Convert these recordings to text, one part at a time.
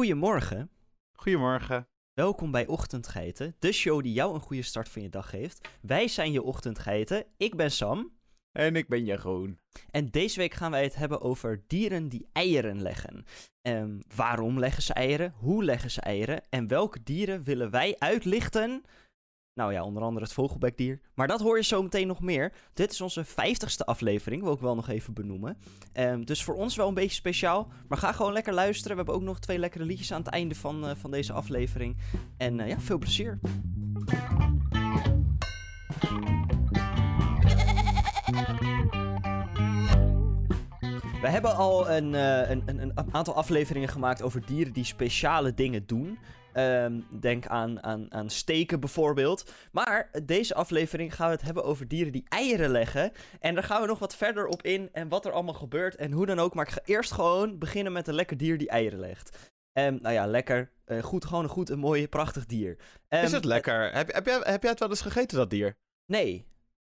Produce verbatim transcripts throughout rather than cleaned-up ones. Goedemorgen. Goedemorgen. Welkom bij Ochtendgeiten, de show die jou een goede start van je dag geeft. Wij zijn je Ochtendgeiten, ik ben Sam. En ik ben Jeroen. En deze week gaan wij het hebben over dieren die eieren leggen. Um, waarom leggen ze eieren? Hoe leggen ze eieren? En welke dieren willen wij uitlichten? Nou ja, onder andere het vogelbekdier. Maar dat hoor je zo meteen nog meer. Dit is onze vijftigste aflevering, wil ik wel nog even benoemen. Um, dus voor ons wel een beetje speciaal. Maar ga gewoon lekker luisteren. We hebben ook nog twee lekkere liedjes aan het einde van, uh, van deze aflevering. En uh, ja, veel plezier. We hebben al een, uh, een, een, een aantal afleveringen gemaakt over dieren die speciale dingen doen. Um, denk aan, aan, aan steken bijvoorbeeld. Maar deze aflevering gaan we het hebben over dieren die eieren leggen. En daar gaan we nog wat verder op in en wat er allemaal gebeurt en hoe dan ook. Maar ik ga eerst gewoon beginnen met een lekker dier die eieren legt. Um, nou ja, lekker. Uh, goed, gewoon een goed, een mooi, prachtig dier. Um, Is het lekker? Uh, heb, heb, jij, heb jij het wel eens gegeten, dat dier? Nee.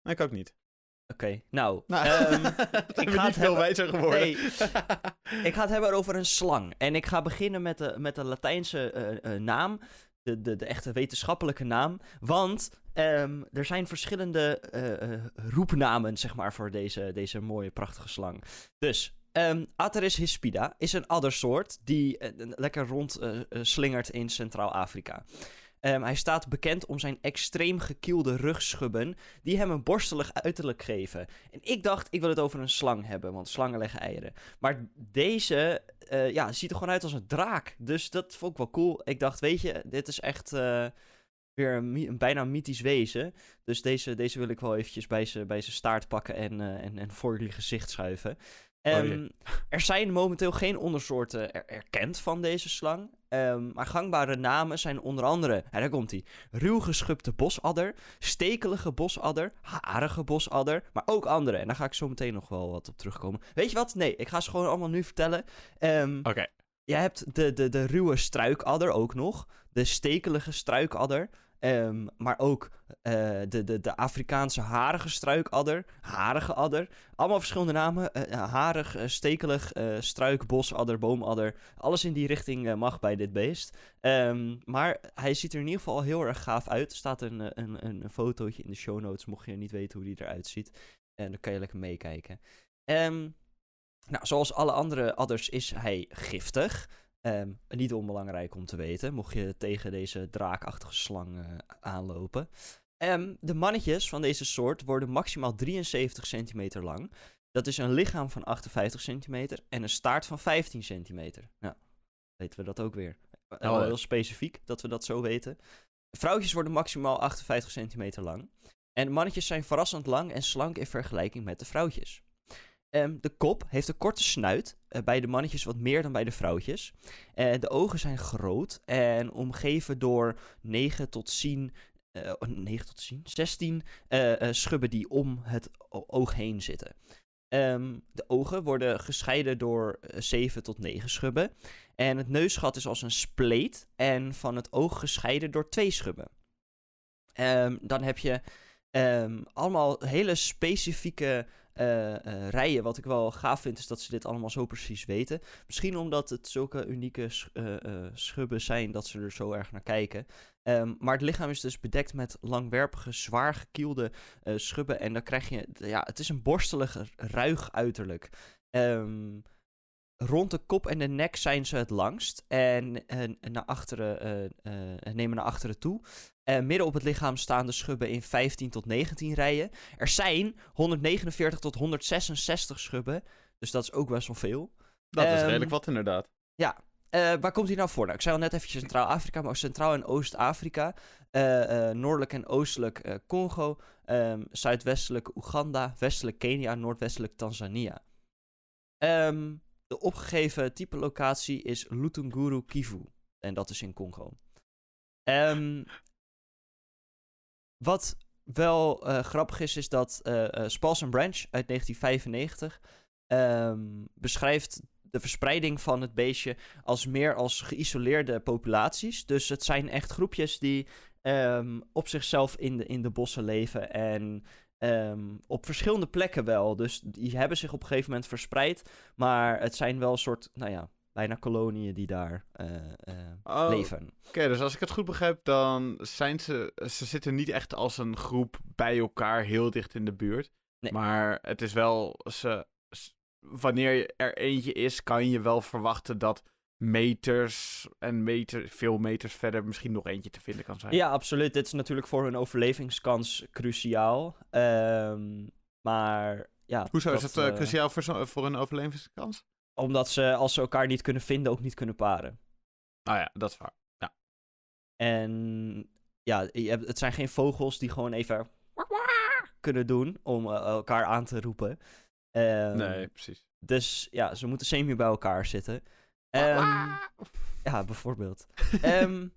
Ik ook niet. Oké, okay, nou... nou um, ik ga niet veel hebben... wijzer geworden. Nee, ik ga het hebben over een slang. En ik ga beginnen met de, met de Latijnse uh, uh, naam. De, de, de echte wetenschappelijke naam. Want um, er zijn verschillende uh, uh, roepnamen, zeg maar, voor deze, deze mooie, prachtige slang. Dus... Um, Atheris hispida is een addersoort die uh, lekker rond uh, slingert in Centraal-Afrika. Um, hij staat bekend om zijn extreem gekielde rugschubben die hem een borstelig uiterlijk geven. En ik dacht, ik wil het over een slang hebben, want slangen leggen eieren. Maar deze uh, ja, ziet er gewoon uit als een draak, dus dat vond ik wel cool. Ik dacht, weet je, dit is echt uh, weer een, een bijna mythisch wezen. Dus deze, deze wil ik wel eventjes bij zijn bij zijn staart pakken en, uh, en, en voor jullie gezicht schuiven. Um, er zijn momenteel geen ondersoorten er- erkend van deze slang. Um, maar gangbare namen zijn onder andere... Ja, daar komt-ie. Ruwgeschubde bosadder, stekelige bosadder, harige bosadder, maar ook andere. En daar ga ik zo meteen nog wel wat op terugkomen. Weet je wat? Nee, ik ga ze gewoon allemaal nu vertellen. Um, Oké. Okay. Je hebt de, de, de ruwe struikadder ook nog. De stekelige struikadder. Um, maar ook uh, de, de, de Afrikaanse harige struikadder, harige adder. Allemaal verschillende namen. Uh, harig, uh, stekelig, uh, struik, bosadder, boomadder. Alles in die richting uh, mag bij dit beest. Um, maar hij ziet er in ieder geval heel erg gaaf uit. Er staat een, een, een, een fotootje in de show notes, mocht je niet weten hoe die eruit ziet. En dan kan je lekker meekijken. Um, nou, zoals alle andere adders is hij giftig. Um, niet onbelangrijk om te weten, mocht je tegen deze draakachtige slang uh, aanlopen. Um, de mannetjes van deze soort worden maximaal drieënzeventig centimeter lang. Dat is een lichaam van achtenvijftig centimeter en een staart van vijftien centimeter. Nou, weten we dat ook weer. Oh. Wel heel specifiek dat we dat zo weten. Vrouwtjes worden maximaal achtenvijftig centimeter lang. En de mannetjes zijn verrassend lang en slank in vergelijking met de vrouwtjes. Um, de kop heeft een korte snuit, uh, bij de mannetjes wat meer dan bij de vrouwtjes. Uh, de ogen zijn groot en omgeven door negen tot zestien, uh, negen tot zestien, zestien uh, uh, schubben die om het o- oog heen zitten. Um, de ogen worden gescheiden door uh, zeven tot negen schubben. En het neusgat is als een spleet en van het oog gescheiden door twee schubben. Um, dan heb je um, allemaal hele specifieke... Uh, uh, rijen. Wat ik wel gaaf vind is dat ze dit allemaal zo precies weten. Misschien omdat het zulke unieke sch- uh, uh, schubben zijn dat ze er zo erg naar kijken. Um, maar het lichaam is dus bedekt met langwerpige, zwaar gekielde uh, schubben. En dan krijg je... Ja, het is een borstelig, ruig uiterlijk. Um, rond de kop en de nek zijn ze het langst. En, en, en naar achteren, uh, uh, nemen naar achteren toe. Uh, midden op het lichaam staan de schubben in vijftien tot negentien rijen. Er zijn honderdnegenenveertig tot honderdzesenzestig schubben. Dus dat is ook best wel veel. Dat um, is redelijk wat inderdaad. Ja. Uh, waar komt hij nou voor? Nou, ik zei al net eventjes Centraal-Afrika, maar ook Centraal- en Oost-Afrika. Uh, uh, noordelijk en oostelijk uh, Congo. Um, zuidwestelijk Oeganda. Westelijk Kenia. Noordwestelijk Tanzania. Um, de opgegeven type locatie is Lutunguru Kivu. En dat is in Congo. Ehm... Um, Wat wel uh, grappig is, is dat uh, uh, Spalsum Branch uit negentien vijfennegentig um, beschrijft de verspreiding van het beestje als meer als geïsoleerde populaties. Dus het zijn echt groepjes die um, op zichzelf in de, in de bossen leven en um, op verschillende plekken wel. Dus die hebben zich op een gegeven moment verspreid, maar het zijn wel een soort, nou ja... bijna koloniën die daar uh, uh, oh, leven. Oké, okay, dus als ik het goed begrijp, dan zijn ze... Ze zitten niet echt als een groep bij elkaar heel dicht in de buurt. Nee. Maar het is wel... Ze, wanneer er eentje is, kan je wel verwachten dat... meters en meter, veel meters verder misschien nog eentje te vinden kan zijn. Ja, absoluut. Dit is natuurlijk voor hun overlevingskans cruciaal. Um, maar ja... Hoezo dat, is het uh, cruciaal voor, zo, voor hun overlevingskans? Omdat ze, als ze elkaar niet kunnen vinden, ook niet kunnen paren. Ah ja, dat is waar. Ja. En ja, het zijn geen vogels die gewoon even kunnen doen om elkaar aan te roepen. Um, nee, precies. Dus ja, ze moeten semi bij elkaar zitten. Um, ja, bijvoorbeeld. Um,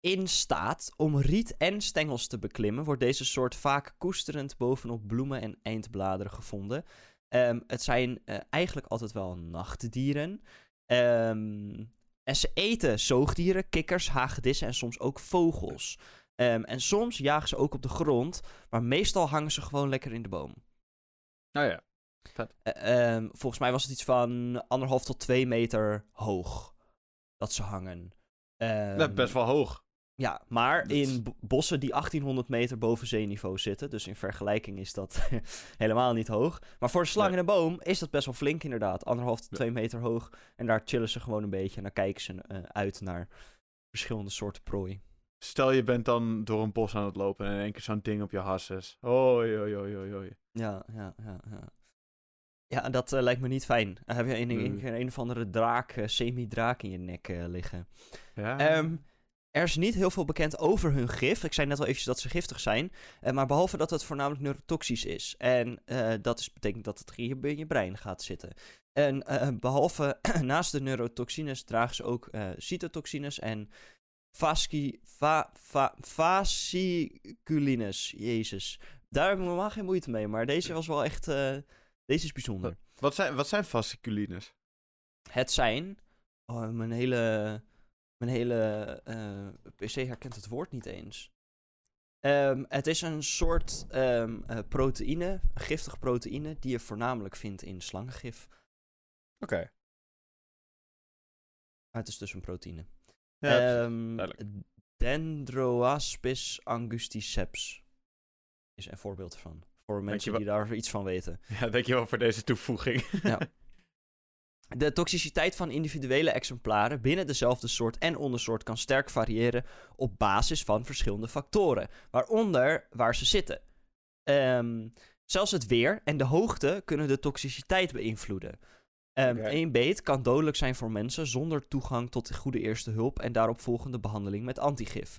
in staat om riet en stengels te beklimmen, wordt deze soort vaak koesterend bovenop bloemen en eindbladeren gevonden. Um, het zijn uh, eigenlijk altijd wel nachtdieren. Um, en ze eten zoogdieren, kikkers, hagedissen en soms ook vogels. Um, en soms jagen ze ook op de grond, maar meestal hangen ze gewoon lekker in de boom. Nou ja. Uh, um, volgens mij was het iets van anderhalf tot twee meter hoog dat ze hangen. Um, dat is best wel hoog. Ja, maar dat... in b- bossen die achttienhonderd meter boven zeeniveau zitten, dus in vergelijking is dat helemaal niet hoog. Maar voor een slang nee. in een boom is dat best wel flink inderdaad, anderhalf tot ja. twee meter hoog. En daar chillen ze gewoon een beetje en dan kijken ze uh, uit naar verschillende soorten prooi. Stel je bent dan door een bos aan het lopen en in één keer zo'n ding op je has is. Oei, oei, oei, oei. Ja, ja, ja, ja. Ja, dat uh, lijkt me niet fijn. Dan heb je een, een, een of andere draak, uh, semi-draak in je nek uh, liggen. Ja. Um, er is niet heel veel bekend over hun gif. Ik zei net al eventjes dat ze giftig zijn. Uh, maar behalve dat het voornamelijk neurotoxisch is. En uh, dat is, betekent dat het in je brein gaat zitten. En uh, behalve naast de neurotoxines dragen ze ook uh, cytotoxines en fasci, fa, fa, fasciculines. Jezus. Daar heb ik normaal geen moeite mee. Maar deze was wel echt... Uh, Deze is bijzonder. Wat zijn, wat zijn fasciculines? Het zijn... Oh, mijn hele... Mijn hele... Uh, P C herkent het woord niet eens. Um, het is een soort um, uh, proteïne, giftig proteïne, die je voornamelijk vindt in slangengif. Oké. Okay. Maar het is dus een proteïne. Ja, um, Dendroaspis angusticeps is een voorbeeld van. Voor mensen die daar iets van weten. Ja, dankjewel voor deze toevoeging. Ja. De toxiciteit van individuele exemplaren binnen dezelfde soort en ondersoort kan sterk variëren op basis van verschillende factoren, waaronder waar ze zitten. Um, zelfs het weer en de hoogte kunnen de toxiciteit beïnvloeden. Um, okay. Eén beet kan dodelijk zijn voor mensen zonder toegang tot de goede eerste hulp en daaropvolgende behandeling met antigif.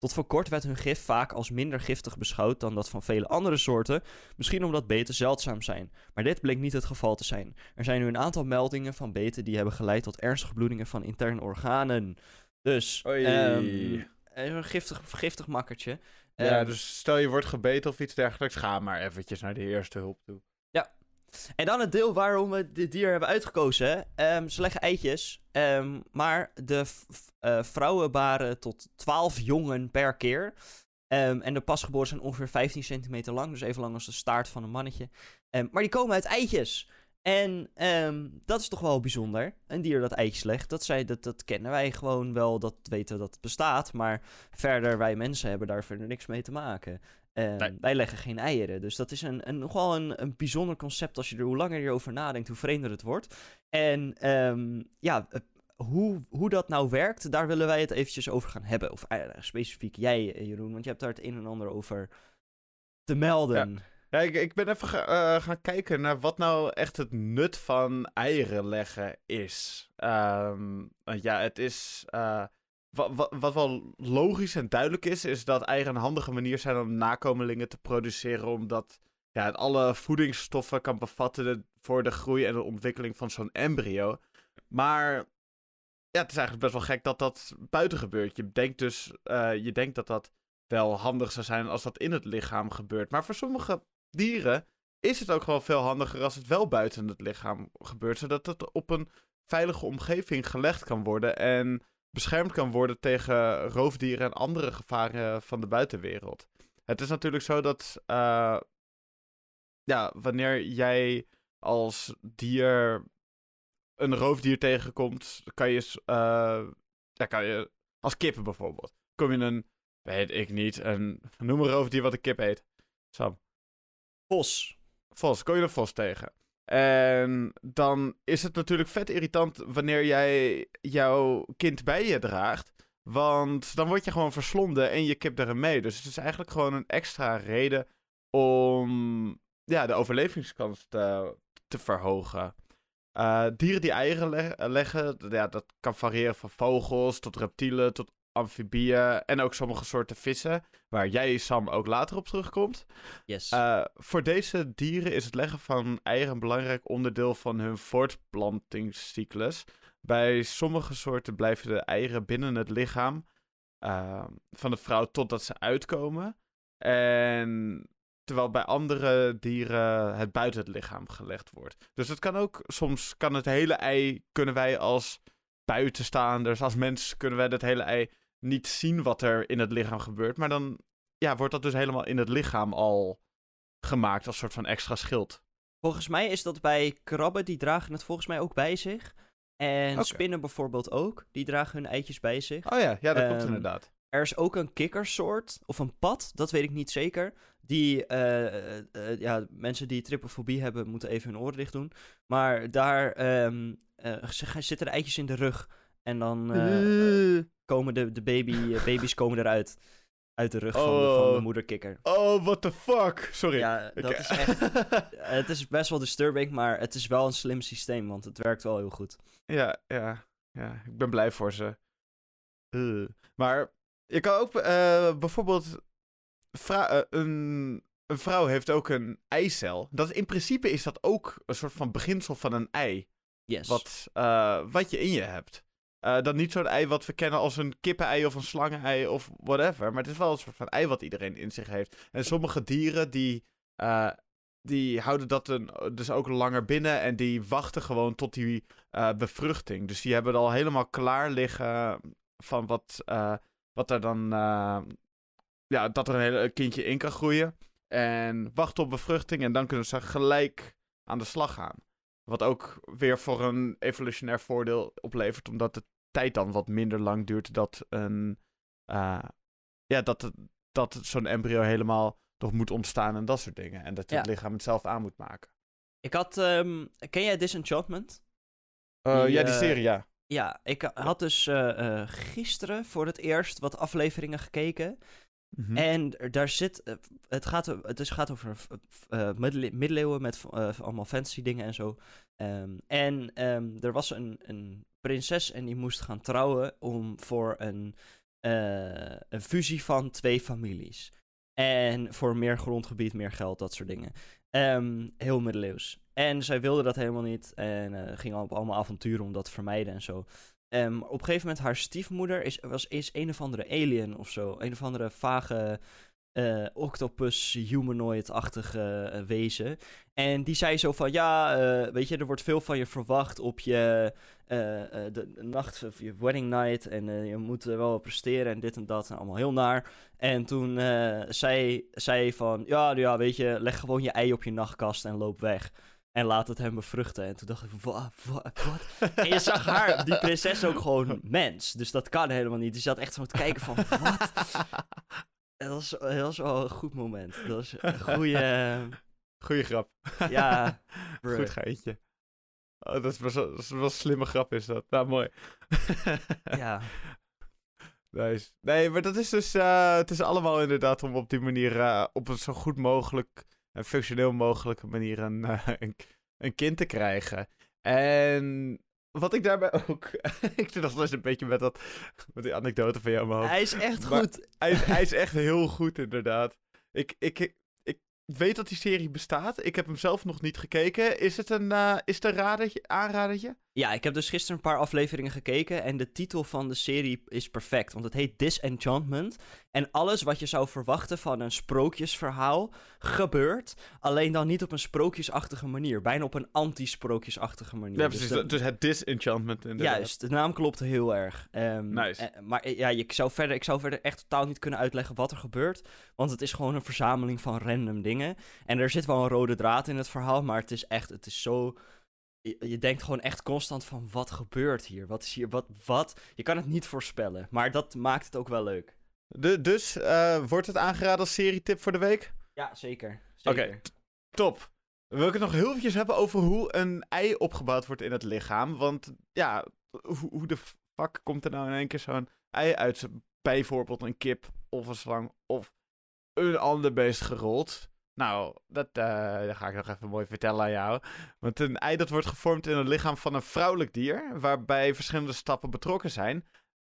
Tot voor kort werd hun gif vaak als minder giftig beschouwd dan dat van vele andere soorten, misschien omdat beten zeldzaam zijn. Maar dit bleek niet het geval te zijn. Er zijn nu een aantal meldingen van beten die hebben geleid tot ernstige bloedingen van interne organen. Dus, um, een giftig, giftig makkertje. Ja, um, dus stel je wordt gebeten of iets dergelijks, ga maar eventjes naar de eerste hulp toe. Ja. En dan het deel waarom we dit dier hebben uitgekozen. Um, ze leggen eitjes, um, maar de v- uh, vrouwen baren tot twaalf jongen per keer. Um, en de pasgeboren zijn ongeveer vijftien centimeter lang, dus even lang als de staart van een mannetje. Um, maar die komen uit eitjes. En um, dat is toch wel bijzonder. Een dier dat eitjes legt, dat, zij, dat, dat kennen wij gewoon wel, dat weten we dat het bestaat. Maar verder, wij mensen hebben daar verder niks mee te maken. Um, nee. Wij leggen geen eieren. Dus dat is een, een, nogal een, een bijzonder concept. Als je er, hoe langer je over nadenkt, hoe vreemder het wordt. En um, ja, hoe, hoe dat nou werkt, daar willen wij het eventjes over gaan hebben. Of uh, specifiek jij, Jeroen, want je hebt daar het een en ander over te melden. Ja. Ja, ik, ik ben even ga, uh, gaan kijken naar wat nou echt het nut van eieren leggen is. Um, ja, het is... Uh, wat, wat, wat wel logisch en duidelijk is, is dat eieren een handige manier zijn om nakomelingen te produceren, omdat ja, het alle voedingsstoffen kan bevatten voor de groei en de ontwikkeling van zo'n embryo. Maar ja, het is eigenlijk best wel gek dat dat buiten gebeurt. Je denkt dus, uh, je denkt dat dat wel handig zou zijn als dat in het lichaam gebeurt. Maar voor sommige dieren is het ook gewoon veel handiger als het wel buiten het lichaam gebeurt, zodat het op een veilige omgeving gelegd kan worden en beschermd kan worden tegen roofdieren en andere gevaren van de buitenwereld. Het is natuurlijk zo dat uh, ja, wanneer jij als dier een roofdier tegenkomt, kan je, uh, ja, kan je als kippen bijvoorbeeld, kom je een, weet ik niet, een, noem een roofdier wat een kip heet. Sam. Vos. Vos, kom je een vos tegen. En dan is het natuurlijk vet irritant wanneer jij jouw kind bij je draagt. Want dan word je gewoon verslonden en je kip erin mee. Dus het is eigenlijk gewoon een extra reden om ja, de overlevingskans te, te verhogen. Uh, dieren die eieren le- leggen, ja, dat kan variëren van vogels tot reptielen tot amfibieën en ook sommige soorten vissen, waar jij, Sam, ook later op terugkomt. Yes. Uh, voor deze dieren is het leggen van eieren een belangrijk onderdeel van hun voortplantingscyclus. Bij sommige soorten blijven de eieren binnen het lichaam uh, van de vrouw totdat ze uitkomen. En terwijl bij andere dieren het buiten het lichaam gelegd wordt. Dus het kan ook, soms kan het hele ei, kunnen wij als buitenstaanders, als mens, kunnen wij dat hele ei niet zien wat er in het lichaam gebeurt. Maar dan ja, wordt dat dus helemaal in het lichaam al gemaakt als soort van extra schild. Volgens mij is dat bij krabben, die dragen het volgens mij ook bij zich. En okay. Spinnen bijvoorbeeld ook, die dragen hun eitjes bij zich. Oh ja, ja dat um, klopt inderdaad. Er is ook een kikkersoort, of een pad, dat weet ik niet zeker. Die, uh, uh, ja, mensen die trypofobie hebben, moeten even hun oren dicht doen. Maar daar um, uh, zitten er eitjes in de rug. En dan uh, uh. komen de, de baby, uh, baby's komen eruit. Uit de rug oh. van, de, van de moederkikker. Oh, what the fuck? Sorry. Ja, dat okay. is echt... Het is best wel disturbing, maar het is wel een slim systeem, want het werkt wel heel goed. Ja, ja, ja. Ik ben blij voor ze. Uh. Maar... Je kan ook uh, bijvoorbeeld... Vrou- uh, een, een vrouw heeft ook een eicel. Dat in principe is dat ook een soort van beginsel van een ei. Yes. Wat, uh, wat je in je hebt. Uh, dan niet zo'n ei wat we kennen als een kippenei of een slangenei of whatever. Maar het is wel een soort van ei wat iedereen in zich heeft. En sommige dieren die, uh, die houden dat een, dus ook langer binnen. En die wachten gewoon tot die uh, bevruchting. Dus die hebben het al helemaal klaar liggen van wat... Uh, Wat er dan, uh, ja, dat er een hele kindje in kan groeien. En wachten op bevruchting en dan kunnen ze gelijk aan de slag gaan. Wat ook weer voor een evolutionair voordeel oplevert, omdat de tijd dan wat minder lang duurt dat een, uh, ja, dat, dat zo'n embryo helemaal nog moet ontstaan en dat soort dingen. En dat het ja. lichaam het zelf aan moet maken. Ik had, um, ken jij Disenchantment? Uh, die, ja, die serie, uh... ja. Ja, ik had dus uh, uh, gisteren voor het eerst wat afleveringen gekeken. Mm-hmm. En daar zit... Uh, het, gaat, het is, gaat over uh, middeleeuwen met uh, allemaal fantasy dingen en zo. Um, en um, er was een, een prinses en die moest gaan trouwen om voor een, uh, een fusie van twee families. En voor meer grondgebied, meer geld, dat soort dingen. Um, heel middeleeuws. En zij wilde dat helemaal niet en uh, ging op allemaal avonturen om dat te vermijden en zo. Um, op een gegeven moment, haar stiefmoeder is, was, is een of andere alien of zo. Een of andere vage uh, octopus, humanoid-achtige uh, wezen. En die zei zo van, ja, uh, weet je, er wordt veel van je verwacht op je uh, de, de nacht of je wedding night. En uh, je moet wel presteren en dit en dat en allemaal heel naar. En toen uh, zei zij van, ja, ja, weet je, leg gewoon je ei op je nachtkast en loop weg. En laat het hem bevruchten. En toen dacht ik, wat? wat, wat? En je zag haar, die prinses, ook gewoon mens. Dus dat kan helemaal niet. Die zat echt zo te kijken van, wat? Dat was, dat was wel een goed moment. Dat was een goede... Goeie grap. Ja. Bro. Goed geitje. Oh, dat is wel een slimme grap is dat. Nou, mooi. Ja. Nice. Nee, maar dat is dus... Uh, het is allemaal inderdaad om op die manier... Uh, op een zo goed mogelijk... een functioneel mogelijke manier een, een, een kind te krijgen. En wat ik daarbij ook... ik doe nog steeds een beetje met, dat, met die anekdote van jou in mijn hoofd. Hij is echt maar goed. Hij is, hij is echt heel goed, inderdaad. Ik, ik, ik, ik weet dat die serie bestaat. Ik heb hem zelf nog niet gekeken. Is het een, uh, is het een radertje, aanradertje? Ja, ik heb dus gisteren een paar afleveringen gekeken. En de titel van de serie is perfect. Want het heet Disenchantment. En alles wat je zou verwachten van een sprookjesverhaal gebeurt. Alleen dan niet op een sprookjesachtige manier. Bijna op een anti-sprookjesachtige manier. Ja, precies. Dus, de... dus het Disenchantment. Inderdaad. Juist, de naam klopt heel erg. Um, nice. Uh, maar ja, ik zou, verder, ik zou verder echt totaal niet kunnen uitleggen wat er gebeurt. Want het is gewoon een verzameling van random dingen. En er zit wel een rode draad in het verhaal. Maar het is echt, het is zo... Je, je denkt gewoon echt constant van, wat gebeurt hier? Wat is hier? Wat? Wat? Je kan het niet voorspellen, maar dat maakt het ook wel leuk. De, dus, uh, wordt het aangeraden als serietip voor de week? Ja, zeker. zeker. Oké, okay, top. Wil ik het nog heel eventjes hebben over hoe een ei opgebouwd wordt in het lichaam. Want ja, hoe, hoe de fuck komt er nou in één keer zo'n ei uit? Bijvoorbeeld een kip of een slang of een ander beest gerold. Nou, dat, uh, dat ga ik nog even mooi vertellen aan jou. Want een ei dat wordt gevormd in het lichaam van een vrouwelijk dier, waarbij verschillende stappen betrokken zijn.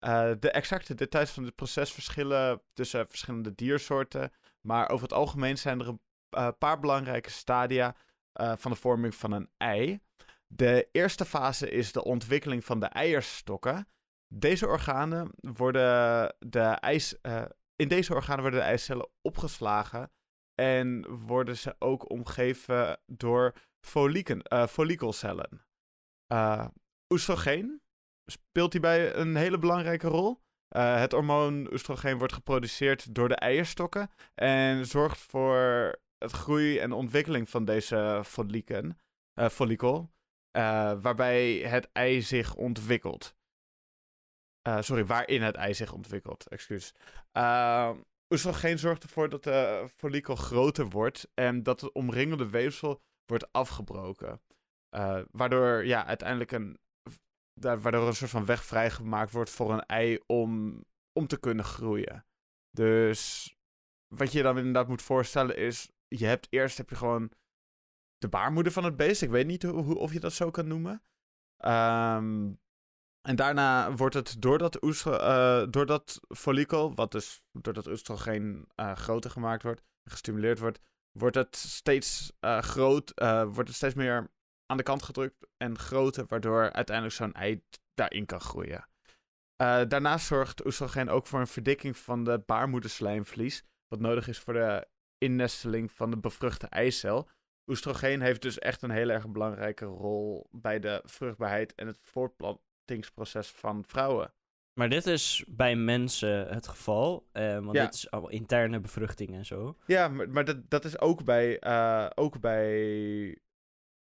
Uh, de exacte details van het proces verschillen tussen verschillende diersoorten. Maar over het algemeen zijn er een uh, paar belangrijke stadia uh, van de vorming van een ei. De eerste fase is de ontwikkeling van de eierstokken. Deze organen worden de eis, uh, in deze organen worden de eicellen opgeslagen en worden ze ook omgeven door folieken, uh, follikelcellen. Uh, oestrogeen speelt hierbij een hele belangrijke rol. Uh, het hormoon oestrogeen wordt geproduceerd door de eierstokken en zorgt voor het groei en ontwikkeling van deze follieken, uh, follikel, uh, waarbij het ei zich ontwikkelt. Uh, sorry, waarin het ei zich ontwikkelt, excuus. Uh, oestrogeen zorgt ervoor dat de follikel groter wordt en dat het omringende weefsel wordt afgebroken. Uh, waardoor ja, uiteindelijk een, waardoor een soort van weg vrijgemaakt wordt voor een ei om, om te kunnen groeien. Dus wat je dan inderdaad moet voorstellen is, je hebt eerst heb je gewoon de baarmoeder van het beest. Ik weet niet hoe, of je dat zo kan noemen. Ehm... Um, En daarna wordt het door dat, oestro, uh, door dat follikel, wat dus door dat oestrogeen uh, groter gemaakt wordt, gestimuleerd wordt, wordt het steeds uh, groot, uh, wordt het steeds meer aan de kant gedrukt en groter, waardoor uiteindelijk zo'n ei daarin kan groeien. Uh, daarnaast zorgt oestrogeen ook voor een verdikking van de baarmoederslijmvlies, wat nodig is voor de innesteling van de bevruchte eicel. Oestrogeen heeft dus echt een heel erg belangrijke rol bij de vruchtbaarheid en het voortplanten proces van vrouwen. Maar dit is bij mensen het geval, eh, want ja. Dit is al interne bevruchting en zo. Ja, maar, maar dat, dat is ook bij, uh, ook bij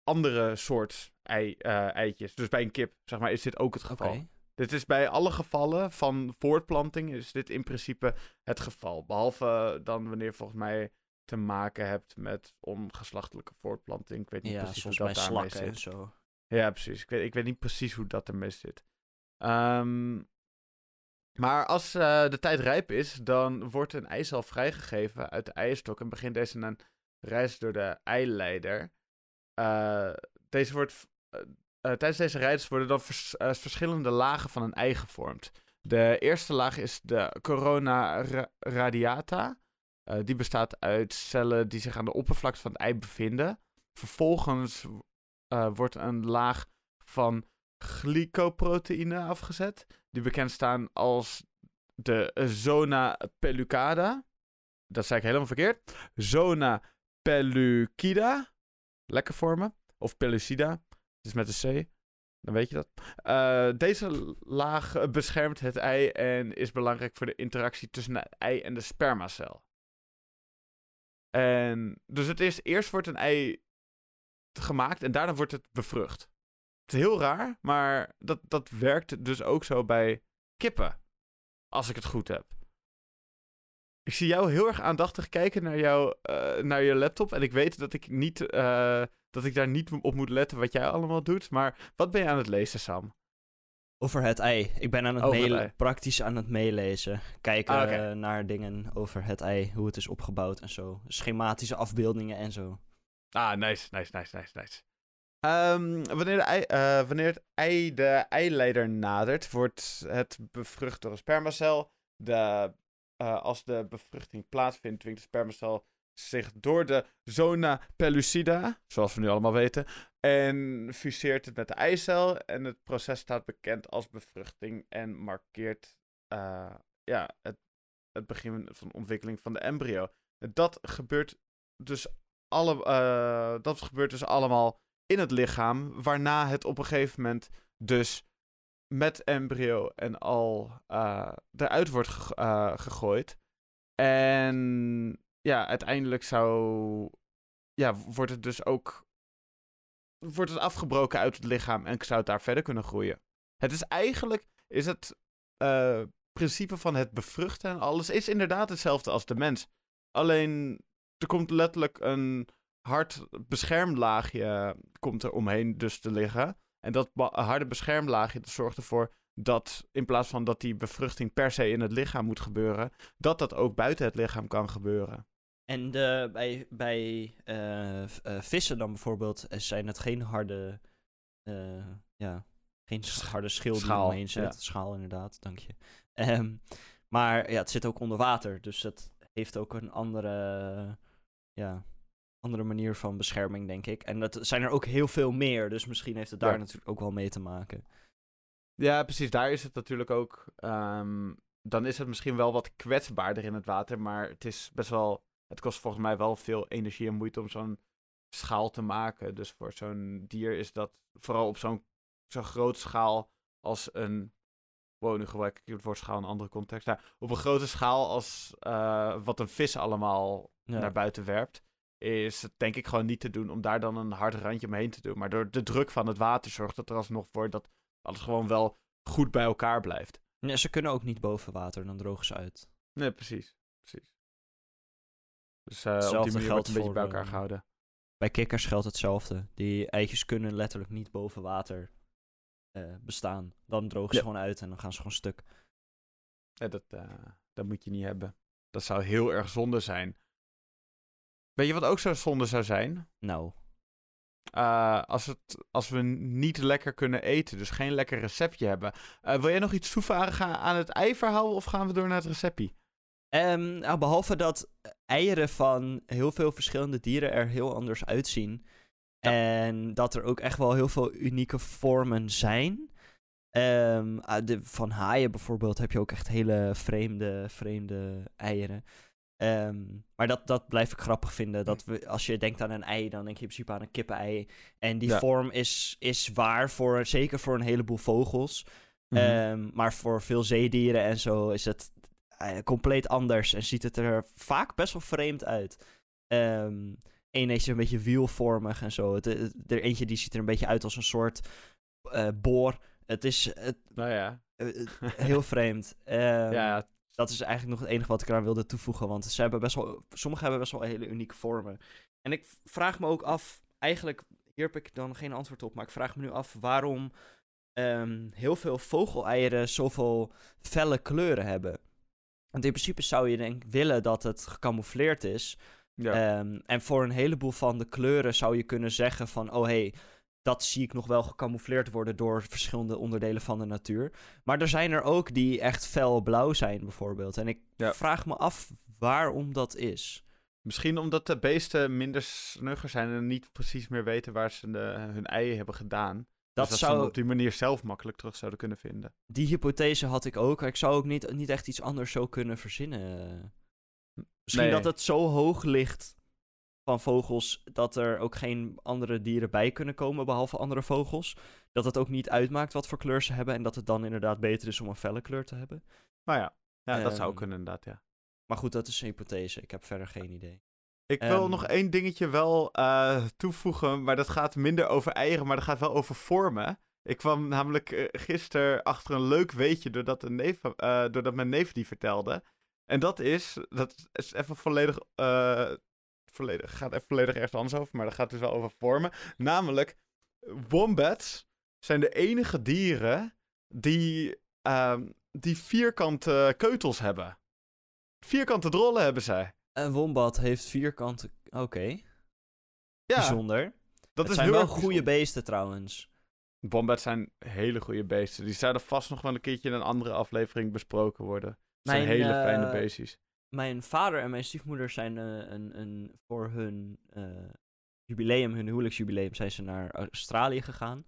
andere soort ei, uh, eitjes. Dus bij een kip, zeg maar, is dit ook het geval. Okay. Dit is bij alle gevallen van voortplanting is dit in principe het geval. Behalve dan wanneer je volgens mij te maken hebt met ongeslachtelijke voortplanting. Ik weet niet ja, precies soms hoe dat bij daarmee slakken zit. En zo. Ja, precies. Ik weet, ik weet niet precies hoe dat ermee zit. Um, maar als uh, de tijd rijp is, dan wordt een eicel vrijgegeven uit de eierstok en begint deze een reis door de eileider. Uh, deze wordt, uh, uh, tijdens deze reis worden dan vers, uh, verschillende lagen van een ei gevormd. De eerste laag is de corona ra- radiata. Uh, die bestaat uit cellen die zich aan de oppervlakte van het ei bevinden. Vervolgens Uh, wordt een laag van glycoproteïne afgezet, die bekend staan als de zona pellucida. Dat zei ik helemaal verkeerd. Zona pellucida. Lekker voor me. Of pellucida. Het is met een C. Dan weet je dat. Uh, deze laag beschermt het ei en is belangrijk voor de interactie tussen het ei en de spermacel. En dus het is, eerst wordt een ei gemaakt en daarna wordt het bevrucht. Het is heel raar, maar dat, dat werkt dus ook zo bij kippen. Als ik het goed heb. Ik zie jou heel erg aandachtig kijken naar, jou, uh, naar je laptop en ik weet dat ik, niet, uh, dat ik daar niet op moet letten wat jij allemaal doet, maar wat ben je aan het lezen, Sam? Over het ei. Ik ben aan het meele- praktisch aan het meelezen. Kijken ah, okay. uh, naar dingen over het ei, hoe het is opgebouwd en zo. Schematische afbeeldingen en zo. Ah, nice, nice, nice, nice, nice. Um, wanneer, de ei, uh, wanneer het ei de eileider nadert, wordt het bevrucht door een spermacel. De, uh, als de bevruchting plaatsvindt, dwingt de spermacel zich door de zona pellucida, zoals we nu allemaal weten, en fuseert het met de eicel. En het proces staat bekend als bevruchting en markeert uh, ja, het, het begin van de ontwikkeling van de embryo. Dat gebeurt dus Alle, uh, dat gebeurt dus allemaal in het lichaam, waarna het op een gegeven moment dus met embryo en al uh, eruit wordt ge- uh, gegooid. En ja, uiteindelijk zou, ja, wordt het dus ook wordt het afgebroken uit het lichaam en zou het daar verder kunnen groeien. Het is eigenlijk, is het uh, principe van het bevruchten en alles is inderdaad hetzelfde als de mens. Alleen, er komt letterlijk een hard beschermlaagje komt er omheen dus te liggen. En dat harde beschermlaagje dat zorgt ervoor dat in plaats van dat die bevruchting per se in het lichaam moet gebeuren, dat dat ook buiten het lichaam kan gebeuren. En de, bij, bij uh, uh, vissen dan bijvoorbeeld zijn het geen harde, uh, ja, geen harde schil die er omheen zit. Ja. Schaal inderdaad, dank je. Um, maar ja, het zit ook onder water, dus dat heeft ook een andere, uh, ja, andere manier van bescherming, denk ik. En dat zijn er ook heel veel meer, dus misschien heeft het daar ja. natuurlijk ook wel mee te maken. Ja, precies. Daar is het natuurlijk ook, um, dan is het misschien wel wat kwetsbaarder in het water, maar het is best wel... Het kost volgens mij wel veel energie en moeite om zo'n schaal te maken. Dus voor zo'n dier is dat vooral op zo'n zo'n grote schaal als een... Wow, nu gebruik ik het woord schaal in een andere context. Nou, op een grote schaal als uh, wat een vis allemaal ja. naar buiten werpt, is het denk ik gewoon niet te doen om daar dan een hard randje omheen te doen. Maar door de druk van het water zorgt dat er alsnog voor dat alles gewoon wel goed bij elkaar blijft. Nee, ze kunnen ook niet boven water, dan drogen ze uit. Nee, precies. precies. Dus uh, op die manier wordt een beetje bij elkaar gehouden. Bij kikkers geldt hetzelfde. Die eitjes kunnen letterlijk niet boven water uh, bestaan. Dan drogen ze ja. gewoon uit en dan gaan ze gewoon stuk. Ja, dat, uh, dat moet je niet hebben. Dat zou heel erg zonde zijn. Weet je wat ook zo zonde zou zijn? Nou. Uh, als, het, als we niet lekker kunnen eten, dus geen lekker receptje hebben. Uh, wil jij nog iets toevoegen aan het ei-verhaal of gaan we door naar het receptje? Um, nou, behalve dat eieren van heel veel verschillende dieren er heel anders uitzien. Ja. En dat er ook echt wel heel veel unieke vormen zijn. Um, de, van haaien bijvoorbeeld heb je ook echt hele vreemde, vreemde eieren. Um, maar dat, dat blijf ik grappig vinden. Dat we, als je denkt aan een ei, dan denk je in principe aan een kippenei. En die ja. vorm is, is waar, voor, zeker voor een heleboel vogels. Mm-hmm. Um, maar voor veel zeedieren en zo is het... compleet anders en ziet het er vaak best wel vreemd uit. Um, Eén is een beetje wielvormig en zo. Het, het, er eentje die ziet er een beetje uit als een soort uh, boor. Het is het, nou ja. uh, heel vreemd. Um, ja. Dat is eigenlijk nog het enige wat ik eraan wilde toevoegen, want ze hebben best wel, sommige hebben best wel hele unieke vormen. En ik vraag me ook af, eigenlijk hier heb ik dan geen antwoord op, maar ik vraag me nu af waarom um, heel veel vogeleieren zoveel felle kleuren hebben. Want in principe zou je denk willen dat het gecamoufleerd is. Ja. Um, en voor een heleboel van de kleuren zou je kunnen zeggen van... oh hé, hey, dat zie ik nog wel gecamoufleerd worden door verschillende onderdelen van de natuur. Maar er zijn er ook die echt fel blauw zijn bijvoorbeeld. En ik ja. vraag me af waarom dat is. Misschien omdat de beesten minder snugger zijn en niet precies meer weten waar ze de, hun eieren hebben gedaan. Dat, dus dat zou... ze op die manier zelf makkelijk terug zouden kunnen vinden. Die hypothese had ik ook. Ik zou ook niet, niet echt iets anders zo kunnen verzinnen. Misschien nee. dat het zo hoog ligt van vogels... dat er ook geen andere dieren bij kunnen komen... behalve andere vogels. Dat het ook niet uitmaakt wat voor kleur ze hebben... en dat het dan inderdaad beter is om een felle kleur te hebben. Nou ja, ja um, dat zou kunnen inderdaad, ja. Maar goed, dat is een hypothese. Ik heb verder geen idee. Ik wil um, nog één dingetje wel uh, toevoegen, maar dat gaat minder over eieren, maar dat gaat wel over vormen. Ik kwam namelijk uh, gisteren achter een leuk weetje doordat, een neef, uh, doordat mijn neef die vertelde. En dat is, dat is even volledig, uh, volledig, gaat even volledig ergens anders over, maar dat gaat dus wel over vormen. Namelijk, wombats zijn de enige dieren die, uh, die vierkante keutels hebben. Vierkante drollen hebben zij. Een wombat heeft vierkante... Oké. Okay. Ja. Bijzonder. Dat is zijn wel goede beesten trouwens. Wombats zijn hele goede beesten. Die zouden vast nog wel een keertje in een andere aflevering besproken worden. Dat zijn mijn, hele uh, fijne beestjes. Mijn vader en mijn stiefmoeder zijn uh, een, een, voor hun uh, jubileum, hun huwelijksjubileum, zijn ze naar Australië gegaan.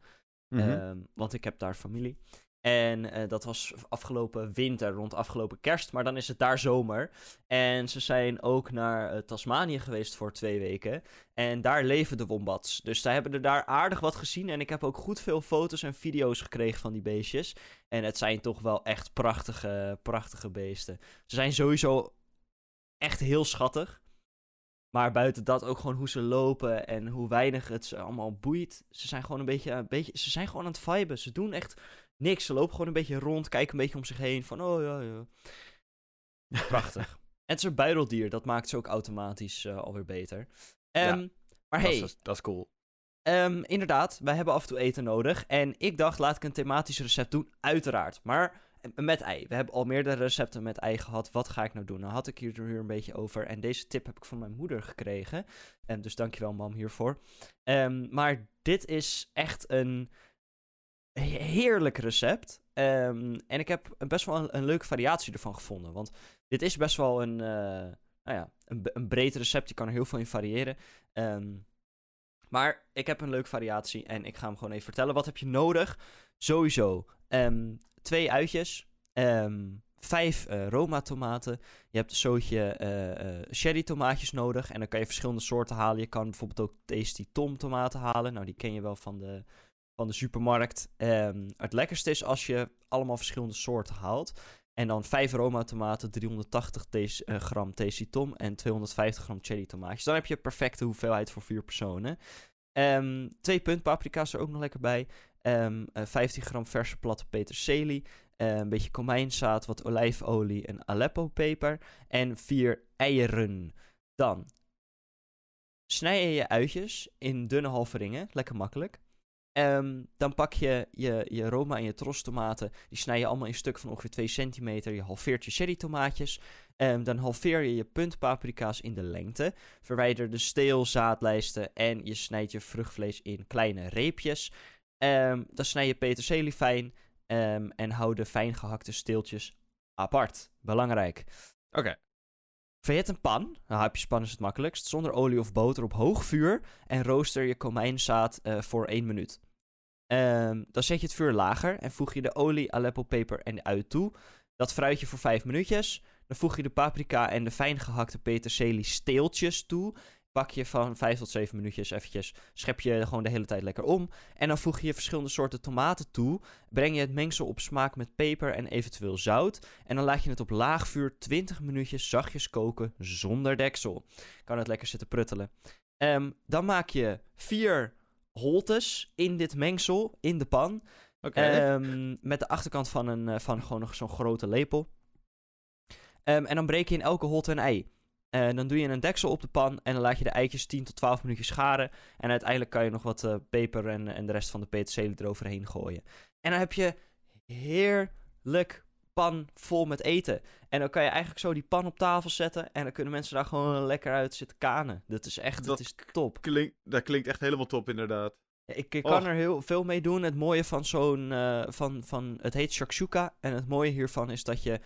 Mm-hmm. Uh, want ik heb daar familie. En uh, dat was afgelopen winter, rond afgelopen kerst. Maar dan is het daar zomer. En ze zijn ook naar uh, Tasmanië geweest voor twee weken. En daar leven de wombats. Dus ze hebben er daar aardig wat gezien. En ik heb ook goed veel foto's en video's gekregen van die beestjes. En het zijn toch wel echt prachtige, prachtige beesten. Ze zijn sowieso echt heel schattig. Maar buiten dat ook gewoon hoe ze lopen en hoe weinig het ze allemaal boeit. Ze zijn gewoon een beetje, een beetje ze zijn gewoon aan het viben. Ze doen echt niks. Ze lopen gewoon een beetje rond, kijken een beetje om zich heen. Van oh ja, ja. Prachtig. En het is een buideldier. Dat maakt ze ook automatisch uh, alweer beter. Um, ja, maar hey. Dat is, dat is cool. Um, inderdaad, wij hebben af en toe eten nodig. En ik dacht, laat ik een thematisch recept doen. Uiteraard. Maar met ei. We hebben al meerdere recepten met ei gehad. Wat ga ik nou doen? Nou had ik hier een beetje over. En deze tip heb ik van mijn moeder gekregen. Um, dus dankjewel, mam, hiervoor. Um, maar dit is echt een heerlijk recept. Um, en ik heb best wel een, een leuke variatie ervan gevonden. Want dit is best wel een, uh, nou ja, een, een breed recept. Je kan er heel veel in variëren. Um, maar ik heb een leuke variatie. En ik ga hem gewoon even vertellen. Wat heb je nodig? Sowieso Um, twee uitjes, um, vijf uh, Roma tomaten. Je hebt een zootje uh, uh, cherry tomaatjes nodig. En dan kan je verschillende soorten halen. Je kan bijvoorbeeld ook tasty tom tomaten halen. Nou, die ken je wel van de, van de supermarkt. Um, het lekkerste is als je allemaal verschillende soorten haalt. En dan vijf Roma tomaten, driehonderdtachtig tes, uh, gram tasty tom en tweehonderdvijftig gram cherry tomaatjes. Dan heb je perfecte hoeveelheid voor vier personen. Um, twee punt paprika's er ook nog lekker bij. Um, uh, vijftien gram verse platte peterselie, uh, een beetje komijnzaad, wat olijfolie en Aleppo-peper en vier eieren. Dan snij je je uitjes in dunne halve ringen, lekker makkelijk. Um, dan pak je, je je Roma en je trostomaten, die snij je allemaal in stuk van ongeveer twee centimeter. Je halveert je cherrytomaatjes. Um, dan halveer je je puntpaprika's in de lengte. Verwijder de steel, zaadlijsten en je snijdt je vruchtvlees in kleine reepjes. Um, dan snij je peterselie fijn um, en hou de fijn gehakte steeltjes apart. Belangrijk. Oké. Okay. Verhit een pan, een hapjespan is het makkelijkst, zonder olie of boter op hoog vuur en rooster je komijnzaad uh, voor één minuut. Um, dan zet je het vuur lager en voeg je de olie, Aleppo-peper en de ui toe. Dat fruitje voor vijf minuutjes. Dan voeg je de paprika en de fijn gehakte peterselie steeltjes toe. Bak je van vijf tot zeven minuutjes eventjes. Schep je gewoon de hele tijd lekker om. En dan voeg je verschillende soorten tomaten toe. Breng je het mengsel op smaak met peper en eventueel zout. En dan laat je het op laag vuur twintig minuutjes zachtjes koken zonder deksel. Kan het lekker zitten pruttelen. Um, dan maak je vier holtes in dit mengsel, in de pan. Okay. Um, met de achterkant van, een, van gewoon nog zo'n grote lepel. Um, en dan breek je in elke holte een ei. Uh, dan doe je een deksel op de pan en dan laat je de eitjes tien tot twaalf minuutjes garen. En uiteindelijk kan je nog wat uh, peper en, en de rest van de peterselie eroverheen gooien. En dan heb je heerlijk pan vol met eten. En dan kan je eigenlijk zo die pan op tafel zetten en dan kunnen mensen daar gewoon lekker uit zitten kanen. Dat is echt, dat, dat is top. Klink, dat klinkt echt helemaal top inderdaad. Ik, ik kan Och. er heel veel mee doen. Het mooie van zo'n, uh, van, van, het heet Shakshuka en het mooie hiervan is dat je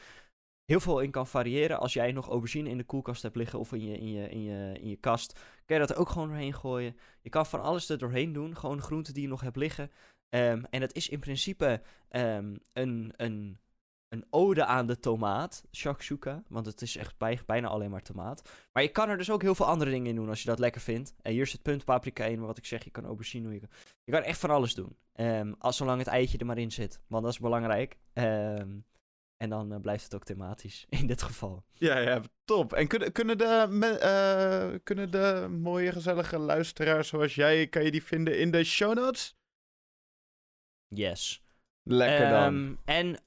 heel veel in kan variëren. Als jij nog aubergine in de koelkast hebt liggen of in je, in je, in je, in je kast, kan je dat er ook gewoon doorheen gooien. Je kan van alles er doorheen doen. Gewoon groenten die je nog hebt liggen. Um, en dat is in principe um, een, een, een ode aan de tomaat, shakshuka. Want het is echt bij, bijna alleen maar tomaat. Maar je kan er dus ook heel veel andere dingen in doen als je dat lekker vindt. En hier zit puntpaprika in, maar wat ik zeg, je kan aubergine doen. Je kan echt van alles doen. Um, als zolang het eitje er maar in zit. Want dat is belangrijk. Ehm... Um, En dan uh, blijft het ook thematisch, in dit geval. Ja, ja, top. En kun, kunnen, de, me, uh, kunnen de mooie, gezellige luisteraars zoals jij, kan je die vinden in de show notes? Yes. Lekker dan. Um, en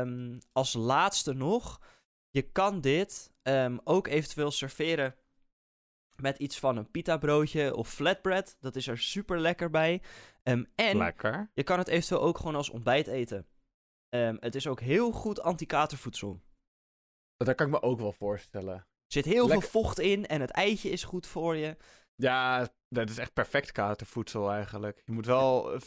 um, als laatste nog, je kan dit um, ook eventueel serveren met iets van een pita broodje of flatbread. Dat is er super lekker bij. Um, en lekker. Je kan het eventueel ook gewoon als ontbijt eten. Um, het is ook heel goed anti-katervoedsel. Dat kan ik me ook wel voorstellen. Er zit heel Lekker. veel vocht in en het eitje is goed voor je. Ja, dat is echt perfect katervoedsel eigenlijk. Je moet wel ja.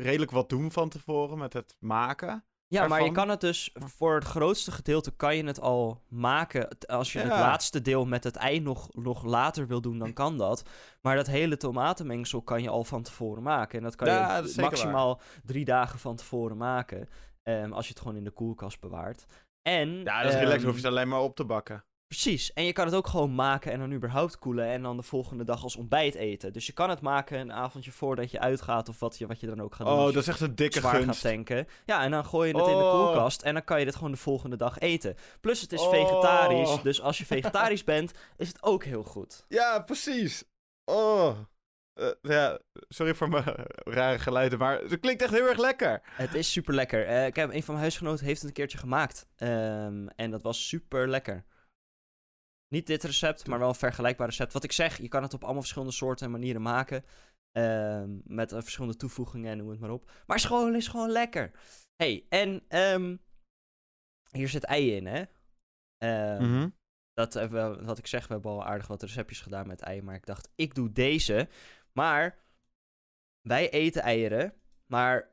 redelijk wat doen van tevoren met het maken. Ja, ervan. Maar je kan het dus voor het grootste gedeelte kan je het al maken. Als je ja. het laatste deel met het ei nog, nog later wil doen, dan kan dat. Maar dat hele tomatenmengsel kan je al van tevoren maken. En dat kan ja, je dat maximaal waar. drie dagen van tevoren maken. Um, als je het gewoon in de koelkast bewaart. En, ja, dat is um, relaxed. Hoef je het alleen maar op te bakken. Precies, en je kan het ook gewoon maken en dan überhaupt koelen en dan de volgende dag als ontbijt eten. Dus je kan het maken een avondje voordat je uitgaat of wat je, wat je dan ook gaat doen. Oh, dat is echt een dikke zwaar gunst. Gaat tanken. Ja, en dan gooi je het oh. in de koelkast en dan kan je dit gewoon de volgende dag eten. Plus het is oh. vegetarisch, dus als je vegetarisch bent, is het ook heel goed. Ja, precies. Oh. Uh, ja, sorry voor mijn rare geluiden, maar het klinkt echt heel erg lekker. Het is super lekker. Uh, ik heb een van mijn huisgenoten heeft het een keertje gemaakt. Um, en dat was super lekker. Niet dit recept, maar wel een vergelijkbaar recept. Wat ik zeg, je kan het op allemaal verschillende soorten en manieren maken. Um, met uh, verschillende toevoegingen en noem het maar op. Maar school is gewoon lekker. Hé, hey, en um, hier zit ei in, hè? Um, mm-hmm. Dat hebben we, wat ik zeg, we hebben al aardig wat receptjes gedaan met ei. Maar ik dacht, ik doe deze. Maar wij eten eieren, maar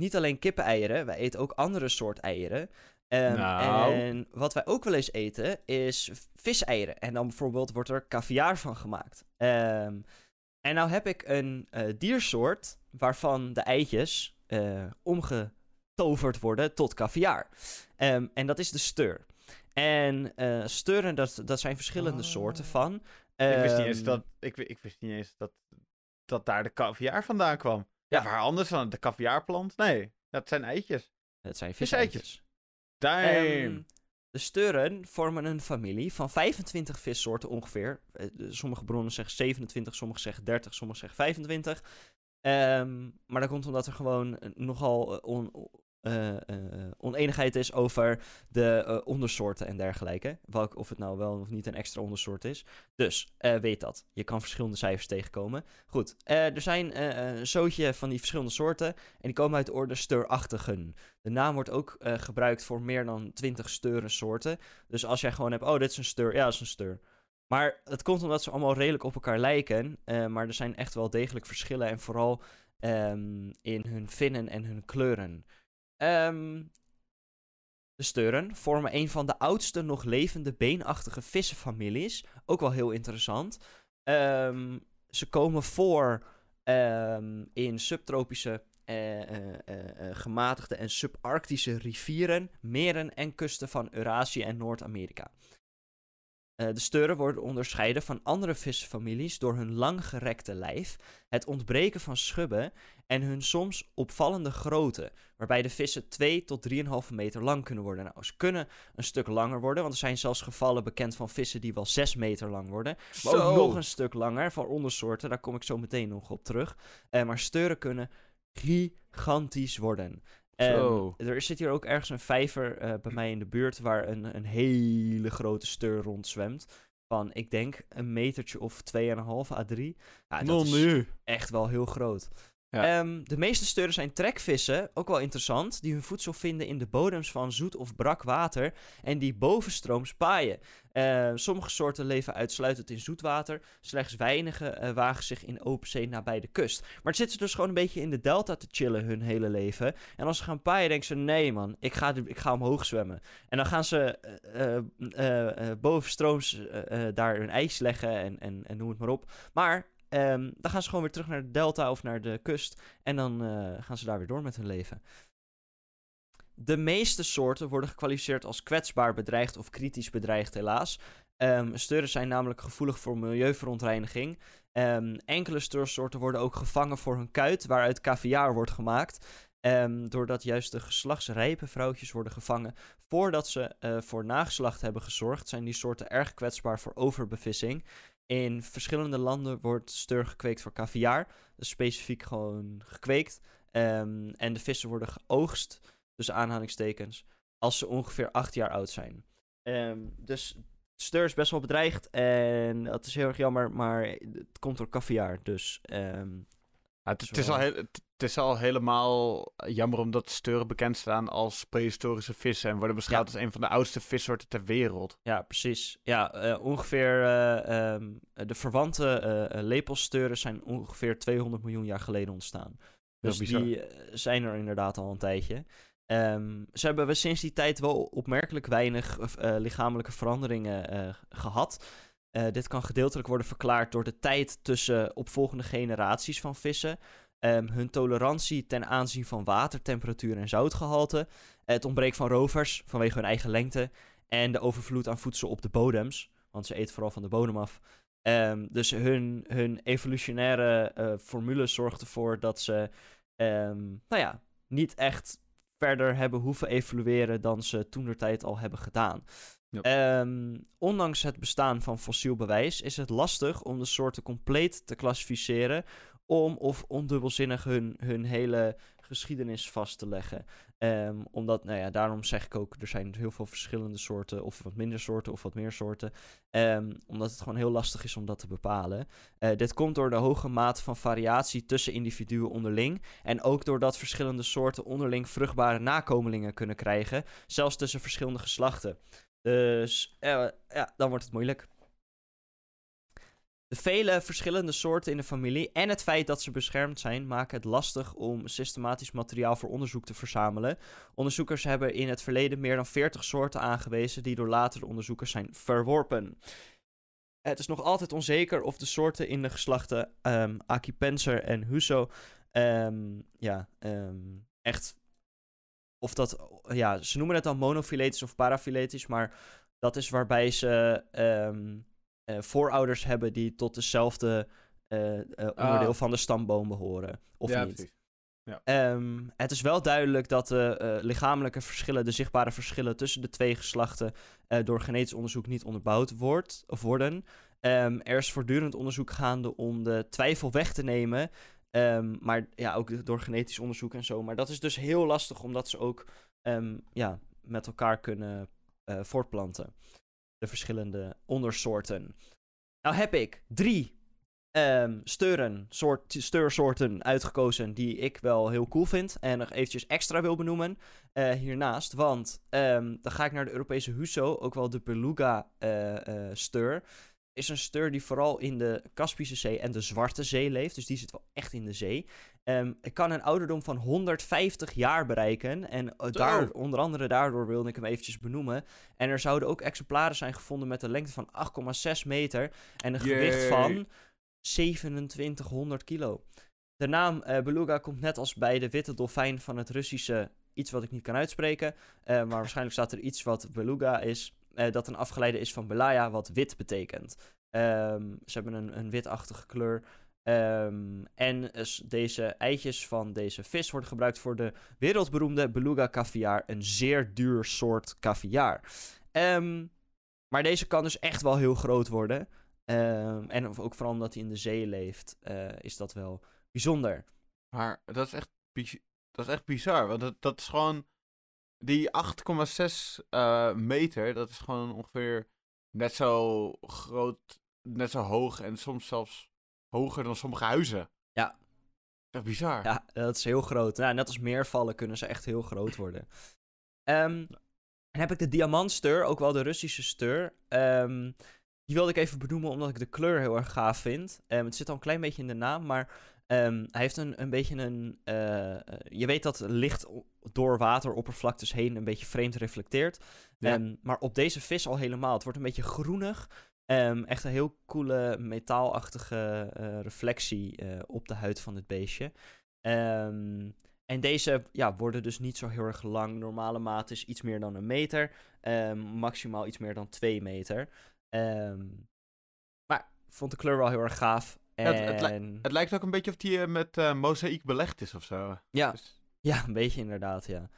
niet alleen kippeneieren. Wij eten ook andere soort eieren. Um, nou. En wat wij ook wel eens eten is viseieren. En dan bijvoorbeeld wordt er kaviaar van gemaakt. Um, en nou heb ik een uh, diersoort waarvan de eitjes uh, omgetoverd worden tot kaviaar. Um, en dat is de steur. En uh, steuren, dat, dat zijn verschillende oh. soorten van. Um, ik wist niet eens dat, ik, ik wist niet eens dat, dat daar de kaviaar vandaan kwam. Ja, ja, waar anders dan de kaviaarplant? Nee, dat zijn eitjes. Dat zijn viseitjes. Um, de steuren vormen een familie van vijfentwintig vissoorten ongeveer. Sommige bronnen zeggen zevenentwintig, sommige zeggen dertig, sommige zeggen vijfentwintig. Um, maar dat komt omdat er gewoon nogal on, uh, uh, oneenigheid is over de uh, ondersoorten en dergelijke. Welk, of het nou wel of niet een extra ondersoort is. Dus uh, weet dat. Je kan verschillende cijfers tegenkomen. Goed, uh, er zijn uh, een zootje van die verschillende soorten. En die komen uit de orde steurachtigen. De naam wordt ook uh, gebruikt voor meer dan twintig steurensoorten. Dus als jij gewoon hebt, oh, dit is een steur, ja, dat is een steur. Maar het komt omdat ze allemaal redelijk op elkaar lijken. Uh, maar er zijn echt wel degelijk verschillen. En vooral um, in hun vinnen en hun kleuren. Um, de steuren vormen een van de oudste nog levende beenachtige vissenfamilies. Ook wel heel interessant. Um, ze komen voor um, in subtropische... Uh, uh, uh, uh, gematigde en subarctische rivieren, meren en kusten van Eurasie en Noord-Amerika. Uh, de steuren worden onderscheiden van andere visfamilies door hun langgerekte lijf, het ontbreken van schubben en hun soms opvallende grootte, waarbij de vissen twee tot drie komma vijf meter lang kunnen worden. Nou, ze kunnen een stuk langer worden, want er zijn zelfs gevallen bekend van vissen die wel zes meter lang worden. Maar zo. Ook nog een stuk langer, van ondersoorten, daar kom ik zo meteen nog op terug. Uh, maar steuren kunnen gigantisch worden. Um, er zit hier ook ergens een vijver uh, bij mij in de buurt waar een, een hele grote steur rondzwemt. Van, ik denk, een metertje of twee komma vijf à drie. Ja, dat is echt wel heel groot. Ja. Um, de meeste steuren zijn trekvissen, ook wel interessant, die hun voedsel vinden in de bodems van zoet of brak water en die bovenstrooms paaien. Uh, sommige soorten leven uitsluitend in zoet water, slechts weinige uh, wagen zich in open zee nabij de kust. Maar het zitten ze dus gewoon een beetje in de delta te chillen hun hele leven. En als ze gaan paaien, denken ze, nee man, ik ga, ik ga omhoog zwemmen. En dan gaan ze uh, uh, uh, bovenstrooms uh, uh, daar hun ijs leggen en, en, en noem het maar op. Maar... Um, dan gaan ze gewoon weer terug naar de delta of naar de kust. En dan uh, gaan ze daar weer door met hun leven. De meeste soorten worden gekwalificeerd als kwetsbaar bedreigd of kritisch bedreigd, helaas. Um, steuren zijn namelijk gevoelig voor milieuverontreiniging. Um, enkele steursoorten worden ook gevangen voor hun kuit, waaruit kaviaar wordt gemaakt. Um, doordat juist de geslachtsrijpe vrouwtjes worden gevangen voordat ze uh, voor nageslacht hebben gezorgd, zijn die soorten erg kwetsbaar voor overbevissing. In verschillende landen wordt steur gekweekt voor kaviaar. Dus specifiek gewoon gekweekt. Um, en de vissen worden geoogst, tussen aanhalingstekens, als ze ongeveer acht jaar oud zijn. Um, dus steur is best wel bedreigd. En dat is heel erg jammer, maar het komt door kaviaar. Dus um, ja, het, is wel... al heel, het is al helemaal jammer omdat steuren bekend staan als prehistorische vissen en worden beschouwd ja. als een van de oudste vissoorten ter wereld. Ja, precies. Ja, uh, ongeveer uh, um, de verwante uh, lepelsteuren zijn ongeveer tweehonderd miljoen jaar geleden ontstaan. Dus die uh, zijn er inderdaad al een tijdje. Um, ze hebben we sinds die tijd wel opmerkelijk weinig uh, lichamelijke veranderingen uh, gehad. Uh, dit kan gedeeltelijk worden verklaard door de tijd tussen opvolgende generaties van vissen, um, hun tolerantie ten aanzien van water, temperatuur en zoutgehalte, het ontbreken van rovers vanwege hun eigen lengte En de overvloed aan voedsel op de bodems. Want ze eten vooral van de bodem af. Um, dus hun, hun evolutionaire uh, formule zorgt ervoor dat ze um, nou ja, niet echt verder hebben hoeven evolueren dan ze toentertijd al hebben gedaan. Ja. Um, ondanks het bestaan van fossiel bewijs is het lastig om de soorten compleet te klassificeren om of ondubbelzinnig hun, hun hele geschiedenis vast te leggen. Um, omdat, nou ja, daarom zeg ik ook, er zijn heel veel verschillende soorten, of wat minder soorten, of wat meer soorten. Um, omdat het gewoon heel lastig is om dat te bepalen. Uh, dit komt door de hoge mate van variatie tussen individuen onderling. En ook doordat verschillende soorten onderling vruchtbare nakomelingen kunnen krijgen. Zelfs tussen verschillende geslachten. Dus, uh, ja, dan wordt het moeilijk. De vele verschillende soorten in de familie en het feit dat ze beschermd zijn maken het lastig om systematisch materiaal voor onderzoek te verzamelen. Onderzoekers hebben in het verleden meer dan veertig soorten aangewezen die door latere onderzoekers zijn verworpen. Het is nog altijd onzeker of de soorten in de geslachten um, Acipenser en Huso um, ja, um, echt... Of dat, ja, ze noemen het dan monofiletisch of parafiletisch, maar dat is waarbij ze... Um, Uh, voorouders hebben die tot dezelfde uh, uh, onderdeel ah. van de stamboom behoren, of ja, niet. Ja. Um, het is wel duidelijk dat de uh, lichamelijke verschillen, de zichtbare verschillen tussen de twee geslachten uh, door genetisch onderzoek niet onderbouwd wordt, of worden. Um, er is voortdurend onderzoek gaande om de twijfel weg te nemen, um, maar ja, ook door genetisch onderzoek en zo. Maar dat is dus heel lastig, omdat ze ook um, ja, met elkaar kunnen uh, voortplanten. De verschillende ondersoorten. Nou heb ik drie um, steuren, soort, steursoorten uitgekozen die ik wel heel cool vind. En nog eventjes extra wil benoemen uh, hiernaast. Want um, dan ga ik naar de Europese Huso, ook wel de Beluga uh, uh, steur. Is een steur die vooral in de Kaspische Zee en de Zwarte Zee leeft. Dus die zit wel echt in de zee. Um, ik kan een ouderdom van honderdvijftig jaar bereiken. En uh, daar, onder andere daardoor wilde ik hem eventjes benoemen. En er zouden ook exemplaren zijn gevonden met een lengte van acht komma zes meter. En een gewicht van zevenentwintighonderd kilo. De naam uh, Beluga komt net als bij de witte dolfijn van het Russische... Iets wat ik niet kan uitspreken. Uh, maar waarschijnlijk staat er iets wat Beluga is... Uh, dat een afgeleide is van Belaya, wat wit betekent. Um, ze hebben een, een witachtige kleur. Um, en deze eitjes van deze vis worden gebruikt voor de wereldberoemde Beluga caviar. Een zeer duur soort caviar. Um, maar deze kan dus echt wel heel groot worden. Um, en ook vooral omdat hij in de zee leeft, uh, is dat wel bijzonder. Maar dat is echt, bi- dat is echt bizar, want dat, dat is gewoon... Die acht komma zes uh, meter, dat is gewoon ongeveer net zo groot, net zo hoog en soms zelfs hoger dan sommige huizen. Ja. Dat is bizar. Ja, dat is heel groot. Nou, net als meervallen kunnen ze echt heel groot worden. Um, dan heb ik de diamantsteur, ook wel de Russische steur. Um, die wilde ik even benoemen omdat ik de kleur heel erg gaaf vind. Um, het zit al een klein beetje in de naam, maar... Um, hij heeft een, een beetje een... Uh, je weet dat licht door wateroppervlaktes heen een beetje vreemd reflecteert. Ja. Um, maar op deze vis al helemaal. Het wordt een beetje groenig. Um, echt een heel coole metaalachtige uh, reflectie uh, op de huid van het beestje. Um, en deze ja, worden dus niet zo heel erg lang. Normale maat is iets meer dan een meter. Um, maximaal iets meer dan twee meter. Um, maar vond de kleur wel heel erg gaaf. En... Ja, het, het, li- het lijkt ook een beetje of die uh, met uh, mozaïek belegd is of zo. Ja, dus... ja een beetje inderdaad, ja.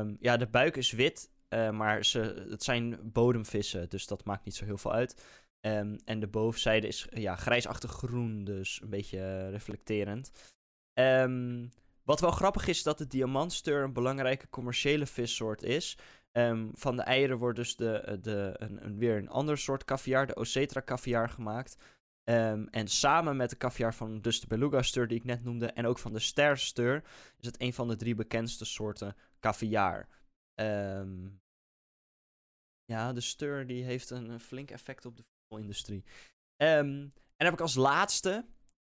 Um, ja, de buik is wit, uh, maar ze, het zijn bodemvissen, dus dat maakt niet zo heel veel uit. Um, en de bovenzijde is ja, grijsachtig groen, dus een beetje uh, reflecterend. Um, wat wel grappig is, dat de diamantsteur een belangrijke commerciële vissoort is... Um, van de eieren wordt dus de, de, een, een, weer een ander soort caviar, de Ocetra caviar, gemaakt... Um, en samen met de caviar van dus de Beluga-steur die ik net noemde... en ook van de ster-steur... is het een van de drie bekendste soorten caviar. Um, ja, de steur die heeft een, een flink effect op de voedselindustrie. Um, en dan heb ik als laatste...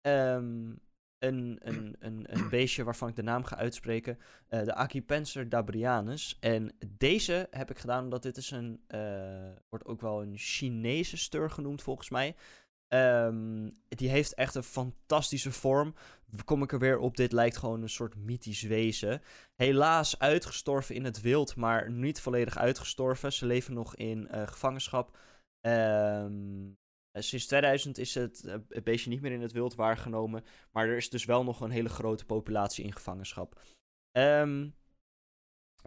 Um, een, een, een, een beestje waarvan ik de naam ga uitspreken... Uh, de Acipenser dabryanus. En deze heb ik gedaan omdat dit is een... Uh, wordt ook wel een Chinese steur genoemd volgens mij... Um, die heeft echt een fantastische vorm. Kom ik er weer op, dit lijkt gewoon een soort mythisch wezen. Helaas uitgestorven in het wild, maar niet volledig uitgestorven. Ze leven nog in uh, gevangenschap. Um, sinds tweeduizend is het uh, beestje niet meer in het wild waargenomen. Maar er is dus wel nog een hele grote populatie in gevangenschap. Um,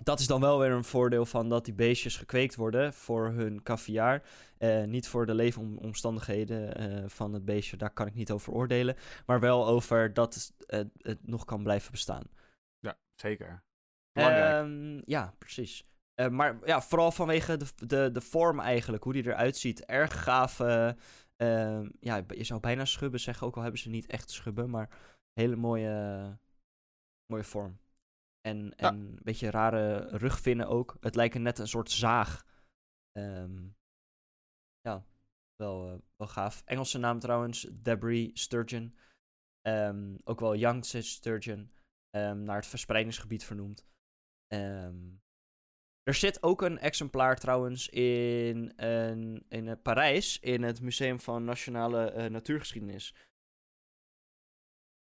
dat is dan wel weer een voordeel van dat die beestjes gekweekt worden voor hun kaviaar. Uh, niet voor de leefomstandigheden uh, van het beestje, daar kan ik niet over oordelen. Maar wel over dat uh, het nog kan blijven bestaan. Ja, zeker. Um, ja, precies. Uh, maar ja, vooral vanwege de, de, de vorm eigenlijk, hoe die eruit ziet. Erg gaaf. Uh, uh, ja, je zou bijna schubben zeggen, ook al hebben ze niet echt schubben. Maar hele mooie, uh, mooie vorm. En, ja. en een beetje rare rugvinnen ook. Het lijkt net een soort zaag. Um, ja, wel, uh, wel gaaf. Engelse naam trouwens, Debris Sturgeon. Um, ook wel Yangtze Sturgeon. Um, naar het verspreidingsgebied vernoemd. Um, er zit ook een exemplaar trouwens in, in, in Parijs. In het Museum van Nationale uh, Natuurgeschiedenis.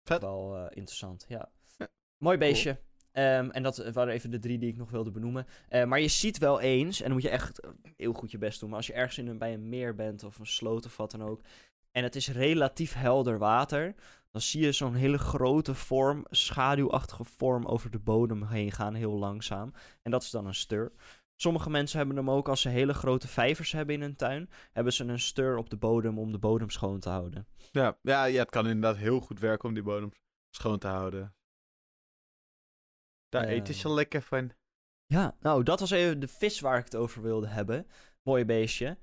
Vet. Wel uh, interessant, ja. ja. Mooi beestje. Cool. Um, en dat waren even de drie die ik nog wilde benoemen. Uh, maar je ziet wel eens, en dan moet je echt heel goed je best doen, maar als je ergens in een, bij een meer bent of een sloot of wat dan ook, en het is relatief helder water, dan zie je zo'n hele grote vorm, schaduwachtige vorm over de bodem heen gaan, heel langzaam. En dat is dan een stur. Sommige mensen hebben hem ook, als ze hele grote vijvers hebben in hun tuin, hebben ze een stur op de bodem om de bodem schoon te houden. Ja, ja, ja, het kan inderdaad heel goed werken om die bodem schoon te houden. Daar uh, eten ze lekker van. Ja, nou, dat was even de vis waar ik het over wilde hebben. Mooi beestje. Um,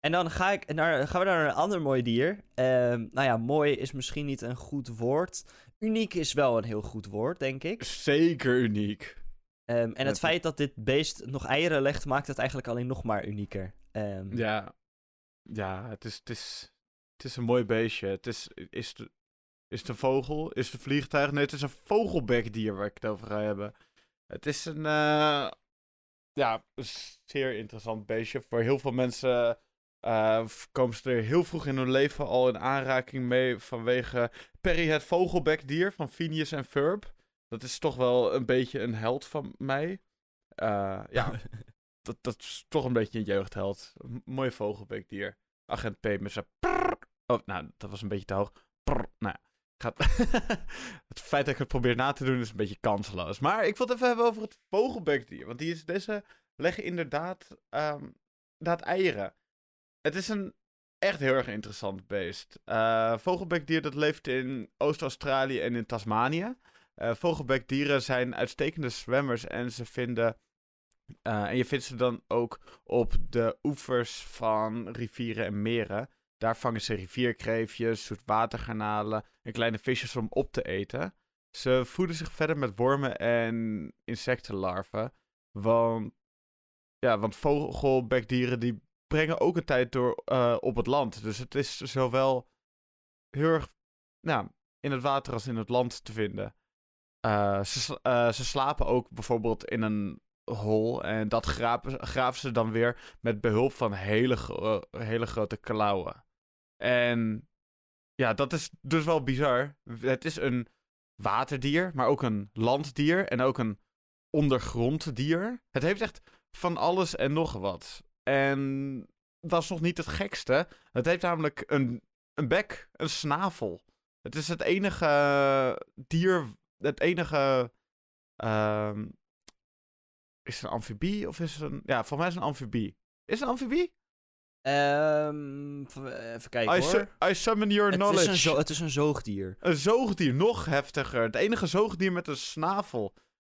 en dan ga ik naar, gaan we naar een ander mooi dier. Um, nou ja, mooi is misschien niet een goed woord. Uniek is wel een heel goed woord, denk ik. Zeker uniek. Um, en ja, het feit dat dit beest nog eieren legt, maakt het eigenlijk alleen nog maar unieker. Um, ja, ja het, is, het, is, het is een mooi beestje. Het is... is de... Is het een vogel? Is het een vliegtuig? Nee, het is een vogelbekdier waar ik het over ga hebben. Het is een... Uh, ja, een zeer interessant beestje. Voor heel veel mensen uh, komen ze er heel vroeg in hun leven al in aanraking mee vanwege Perry het vogelbekdier van Phineas en Ferb. Dat is toch wel een beetje een held van mij. Uh, ja, dat, dat is toch een beetje een jeugdheld. Een mooi vogelbekdier. Agent P met zijn... Oh, nou, dat was een beetje te hoog. Prr, nou ja. Het feit dat ik het probeer na te doen is een beetje kansloos. Maar ik wil het even hebben over het vogelbekdier. Want die is, deze leggen inderdaad, um, inderdaad eieren. Het is een echt heel erg interessant beest. Uh, vogelbekdier dat leeft in Oost-Australië en in Tasmanië. Uh, vogelbekdieren zijn uitstekende zwemmers. En, ze vinden, uh, en je vindt ze dan ook op de oevers van rivieren en meren. Daar vangen ze rivierkreefjes, zoetwatergarnalen en kleine visjes om op te eten. Ze voeden zich verder met wormen en insectenlarven. Want, ja, want vogelbekdieren die brengen ook een tijd door uh, op het land. Dus het is zowel heel erg nou, in het water als in het land te vinden. Uh, ze, uh, ze slapen ook bijvoorbeeld in een hol en dat graven, graven ze dan weer met behulp van hele, uh, hele grote klauwen. En ja, dat is dus wel bizar. Het is een waterdier, maar ook een landdier en ook een ondergronddier. Het heeft echt van alles en nog wat. En dat is nog niet het gekste. Het heeft namelijk een, een bek, een snavel. Het is het enige dier, het enige... Uh, is het een amfibie of is het een... Ja, voor mij is het een amfibie. Is het een amfibie? Um, even kijken I hoor. Su- I summon your het knowledge. Is een zo- het is een zoogdier. Een zoogdier, nog heftiger. Het enige zoogdier met een snavel.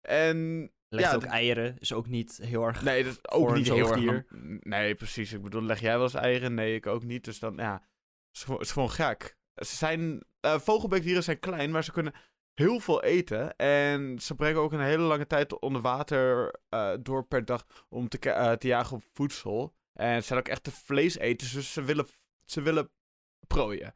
En... Legt ja, ook d- eieren, is ook niet heel erg... Nee, dat is ook niet heel erg... Nee, precies. Ik bedoel, leg jij wel eens eieren? Nee, ik ook niet. Dus dan, ja... Het is gewoon, het is gewoon gek. Ze zijn... Uh, vogelbekdieren zijn klein, maar ze kunnen heel veel eten. En ze brengen ook een hele lange tijd onder water uh, door per dag om te, uh, te jagen op voedsel. En ze zijn ook echt de vleeseters, dus ze willen, ze willen prooien.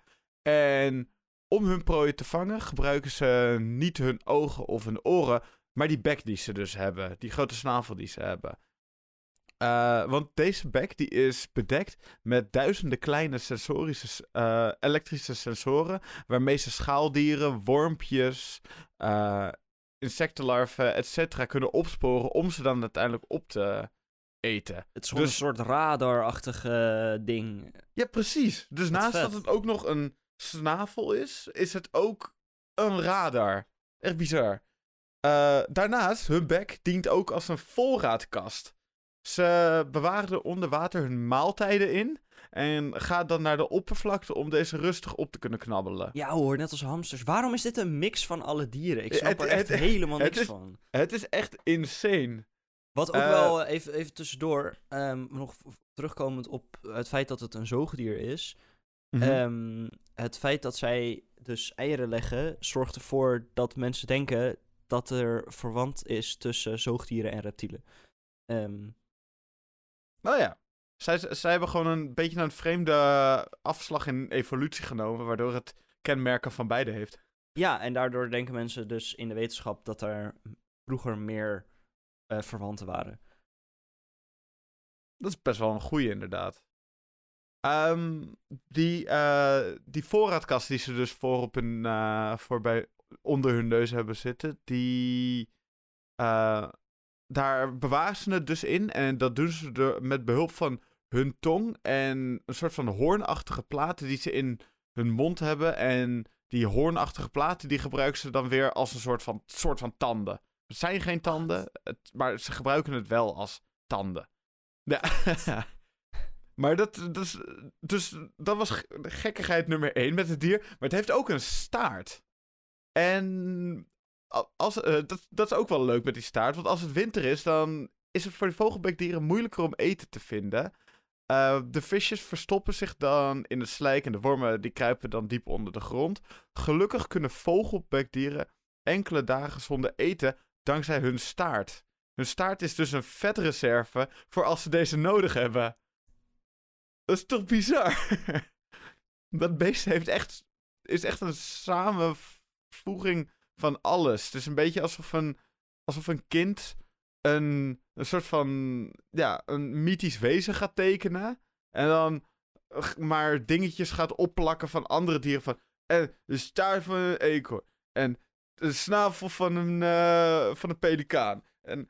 En om hun prooien te vangen gebruiken ze niet hun ogen of hun oren, maar die bek die ze dus hebben. Die grote snavel die ze hebben. Uh, want deze bag die is bedekt met duizenden kleine sensorische, uh, elektrische sensoren, waarmee ze schaaldieren, wormpjes, uh, insectenlarven, et cetera kunnen opsporen om ze dan uiteindelijk op te eten. Het is gewoon dus... een soort radarachtige uh, ding. Ja, precies. Dus dat naast vet. Dat het ook nog een snavel is, is het ook een radar. Echt bizar. Uh, daarnaast, hun bek dient ook als een voorraadkast. Ze bewaren onder water hun maaltijden in en gaan dan naar de oppervlakte om deze rustig op te kunnen knabbelen. Ja hoor, net als hamsters. Waarom is dit een mix van alle dieren? Ik snap het, er echt het, helemaal het niks is, van. Het is echt insane. Wat ook uh, wel, even, even tussendoor, um, nog terugkomend op het feit dat het een zoogdier is. Mm-hmm. Um, het feit dat zij dus eieren leggen, zorgt ervoor dat mensen denken dat er verwant is tussen zoogdieren en reptielen. Um... Nou ja, zij, zij hebben gewoon een beetje een vreemde afslag in evolutie genomen, waardoor het kenmerken van beide heeft. Ja, en daardoor denken mensen dus in de wetenschap dat er vroeger meer uh, verwanten waren. Dat is best wel een goeie inderdaad. Um, die, uh, die voorraadkast die ze dus voor op hun, uh, voorbij, onder hun neus hebben zitten, die... Uh, Daar bewaren ze het dus in en dat doen ze er met behulp van hun tong en een soort van hoornachtige platen die ze in hun mond hebben. En die hoornachtige platen die gebruiken ze dan weer als een soort van, soort van tanden. Het zijn geen tanden, het, maar ze gebruiken het wel als tanden. Ja. Maar dat, dus, dus, dat was g- gekkigheid nummer één met het dier. Maar het heeft ook een staart. En... Als, uh, dat, dat is ook wel leuk met die staart, want als het winter is, dan is het voor de vogelbekdieren moeilijker om eten te vinden. Uh, de visjes verstoppen zich dan in het slijk en de wormen die kruipen dan diep onder de grond. Gelukkig kunnen vogelbekdieren enkele dagen zonder eten dankzij hun staart. Hun staart is dus een vetreserve voor als ze deze nodig hebben. Dat is toch bizar? Dat beest heeft echt, is echt een samenvoeging... van alles. Het is een beetje alsof een, alsof een kind een, een soort van, ja, een mythisch wezen gaat tekenen en dan maar dingetjes gaat opplakken van andere dieren. Van, en de staart van een eekhoorn en de snavel van een, uh, van een pelikaan en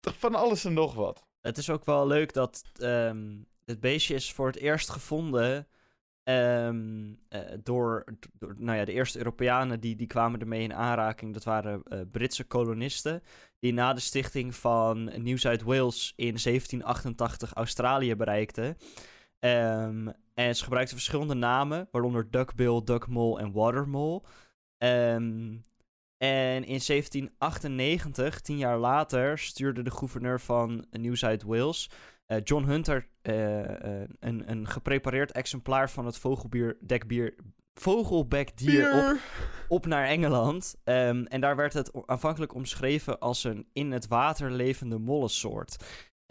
van alles en nog wat. Het is ook wel leuk dat um, het beestje is voor het eerst gevonden... Um, uh, door, door nou ja, de eerste Europeanen die, die kwamen ermee in aanraking. Dat waren uh, Britse kolonisten die na de stichting van New South Wales in zeventien achtentachtig Australië bereikten. Um, en ze gebruikten verschillende namen, waaronder duckbill, duckmole en watermole. Um, en in zeventien achtennegentig, tien jaar later, stuurde de gouverneur van New South Wales... Uh, John Hunter, uh, uh, een, een geprepareerd exemplaar van het vogelbekdier vogelbekdier op, op naar Engeland. Um, en daar werd het aanvankelijk omschreven als een in het water levende mollensoort.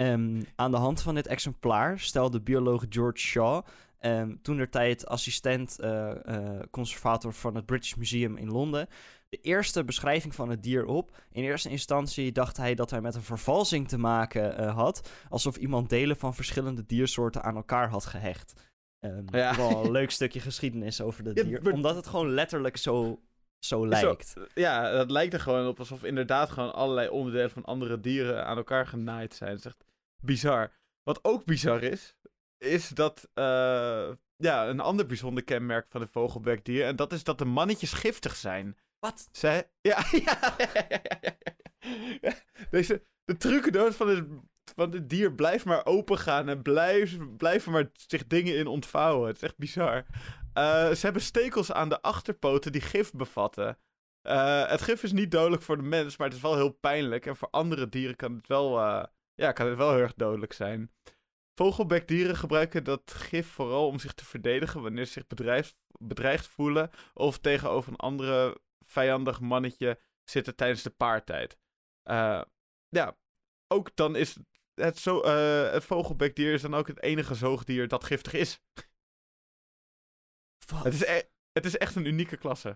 Um, aan de hand van dit exemplaar stelde bioloog George Shaw, um, toentertijd assistent uh, uh, conservator van het British Museum in Londen, de eerste beschrijving van het dier op. In eerste instantie dacht hij dat hij met een vervalsing te maken uh, had. Alsof iemand delen van verschillende diersoorten aan elkaar had gehecht. Um, ja. Wel een leuk stukje geschiedenis over dat ja, dier. Maar... Omdat het gewoon letterlijk zo, zo lijkt. Zo, ja, dat lijkt er gewoon op alsof inderdaad gewoon allerlei onderdelen van andere dieren aan elkaar genaaid zijn. Dat is echt bizar. Wat ook bizar is, is dat... Uh, ja, een ander bijzonder kenmerk van de vogelbekdier. En dat is dat de mannetjes giftig zijn. Wat? Zij... Ja, ja, ja, ja, ja, ja. Deze, de trucendoos van het, van het dier blijft maar opengaan en blijven blijf maar zich dingen in ontvouwen. Het is echt bizar. Uh, ze hebben stekels aan de achterpoten die gif bevatten. Uh, het gif is niet dodelijk voor de mens, maar het is wel heel pijnlijk. En voor andere dieren kan het wel, uh, ja, kan het wel heel erg dodelijk zijn. Vogelbekdieren gebruiken dat gif vooral om zich te verdedigen wanneer ze zich bedreigd, bedreigd voelen of tegenover een andere... vijandig mannetje zitten tijdens de paartijd. Uh, ja, ook dan is het, zo, uh, het vogelbekdier is dan ook het enige zoogdier dat giftig is. Het is, e- het is echt een unieke klasse.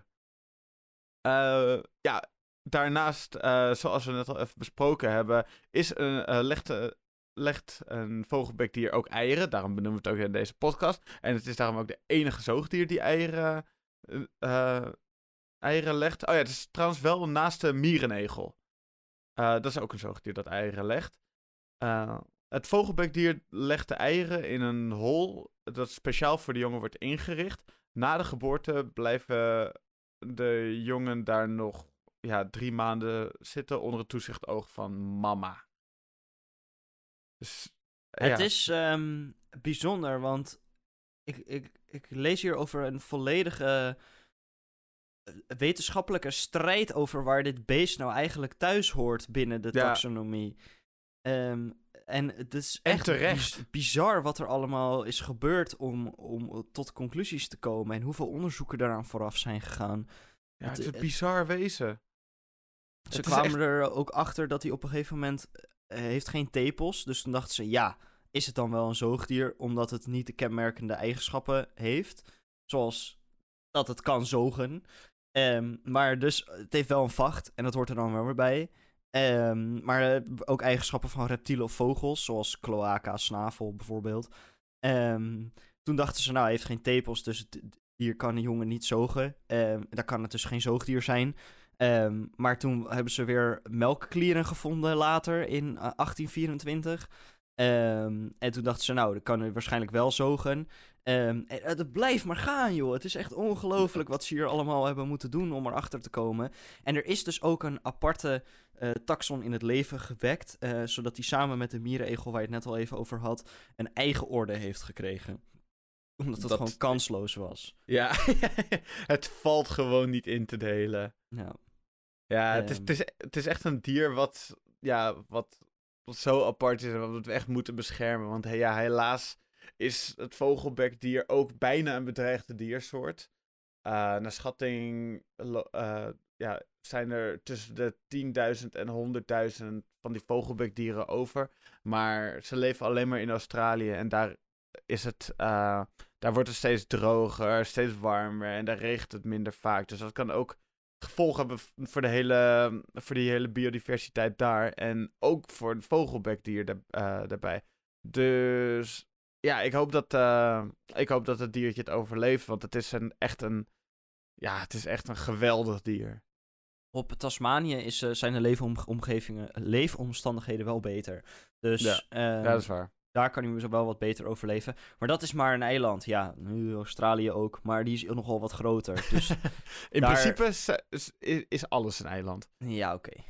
Uh, ja, daarnaast, uh, zoals we net al even besproken hebben, is een, uh, legt, uh, legt een vogelbekdier ook eieren. Daarom benoemen we het ook in deze podcast. En het is daarom ook de enige zoogdier die eieren, uh, eieren legt. Oh ja, het is trouwens wel naast de mierenegel. Uh, dat is ook een zoogdier dat eieren legt. Uh, het vogelbekdier legt de eieren in een hol dat speciaal voor de jongen wordt ingericht. Na de geboorte blijven de jongen daar nog ja, drie maanden zitten onder het toezichtoog van mama. Dus, ja. Het is um, bijzonder, want ik, ik, ik lees hier over een volledige wetenschappelijke strijd over waar dit beest nou eigenlijk thuis hoort binnen de taxonomie. Ja. Um, en het is en echt terecht. Bizar wat er allemaal is gebeurd om, om tot conclusies te komen en hoeveel onderzoeken daaraan vooraf zijn gegaan. Ja, het, het is een bizar wezen. Ze het kwamen echt... er ook achter dat hij op een gegeven moment uh, heeft geen tepels. Dus toen dachten ze, ja, is het dan wel een zoogdier? Omdat het niet de kenmerkende eigenschappen heeft. Zoals dat het kan zogen. Um, maar dus, het heeft wel een vacht en dat hoort er dan wel weer bij. Um, maar uh, ook eigenschappen van reptielen of vogels, zoals cloaca, snavel bijvoorbeeld. Um, toen dachten ze, nou, hij heeft geen tepels, dus het dier kan de jongen niet zogen. Um, daar kan het dus geen zoogdier zijn. Um, maar toen hebben ze weer melkklieren gevonden later in uh, achttien vierentwintig. Um, en toen dachten ze, nou, dat kan hij waarschijnlijk wel zogen. Um, het blijft maar gaan, joh. Het is echt ongelooflijk wat ze hier allemaal hebben moeten doen om erachter te komen. En er is dus ook een aparte uh, taxon in het leven gewekt, uh, zodat hij samen met de mierenegel, waar je het net al even over had, een eigen orde heeft gekregen. Omdat het dat... gewoon kansloos was. Ja, het valt gewoon niet in te delen. Nou, ja, um... het, is, het, is, het is echt een dier wat, ja, wat, wat zo apart is en wat we echt moeten beschermen. Want hey, ja, helaas is het vogelbekdier ook bijna een bedreigde diersoort. Uh, naar schatting uh, ja, zijn er tussen de tienduizend en honderdduizend van die vogelbekdieren over. Maar ze leven alleen maar in Australië en daar is het, uh, daar wordt het steeds droger, steeds warmer en daar regent het minder vaak. Dus dat kan ook gevolgen hebben voor de hele, voor die hele biodiversiteit daar en ook voor het vogelbekdier de, uh, daarbij. Dus ja, ik hoop dat, uh, ik hoop dat het diertje het overleeft, want het is een, echt een, ja, het is echt een geweldig dier. Op Tasmanië is, uh, zijn de leefomgevingen, leefomstandigheden wel beter. Dus, ja, uh, ja, dat is waar. Daar kan hij wel wat beter overleven. Maar dat is maar een eiland. Ja, nu Australië ook. Maar die is nogal wat groter. Dus in daar... principe is, is, is alles een eiland. Ja, oké. Okay.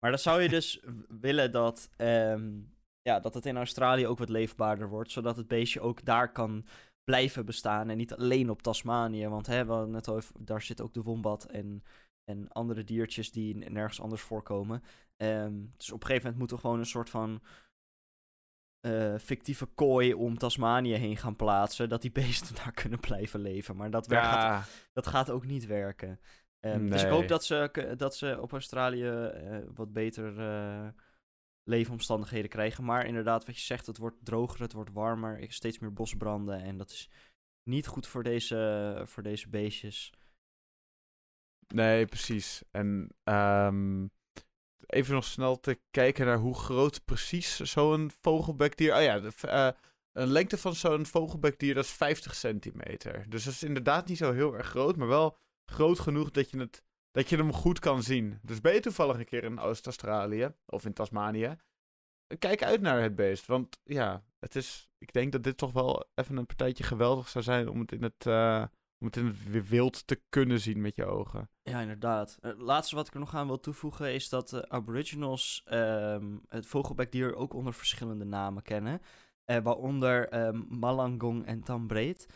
Maar dan zou je dus willen dat, um, ja, dat het in Australië ook wat leefbaarder wordt. Zodat het beestje ook daar kan blijven bestaan. En niet alleen op Tasmanië. Want hè, we hadden net al even, daar zit ook de wombat en, en andere diertjes die nergens anders voorkomen. Um, dus op een gegeven moment moeten we gewoon een soort van... Uh, fictieve kooi om Tasmanië heen gaan plaatsen, dat die beesten daar kunnen blijven leven. Maar dat, werkt, ja. dat, dat gaat ook niet werken. Um, nee. Dus ik hoop dat ze, dat ze op Australië uh, wat beter uh, leefomstandigheden krijgen. Maar inderdaad, wat je zegt, het wordt droger, het wordt warmer, steeds meer bosbranden en dat is niet goed voor deze, voor deze beestjes. Nee, precies. En um... even nog snel te kijken naar hoe groot precies zo'n vogelbekdier... Oh ja, de, uh, een lengte van zo'n vogelbekdier, dat is vijftig centimeter. Dus dat is inderdaad niet zo heel erg groot, maar wel groot genoeg dat je, het, dat je hem goed kan zien. Dus ben je toevallig een keer in Oost-Australië of in Tasmanië, kijk uit naar het beest. Want ja, het is, ik denk dat dit toch wel even een partijtje geweldig zou zijn om het in het... Uh, om het in het wild te kunnen zien met je ogen. Ja, inderdaad. Het laatste wat ik er nog aan wil toevoegen is dat de aboriginals um, het vogelbekdier ook onder verschillende namen kennen. Uh, waaronder um, Malangong en Tambreed.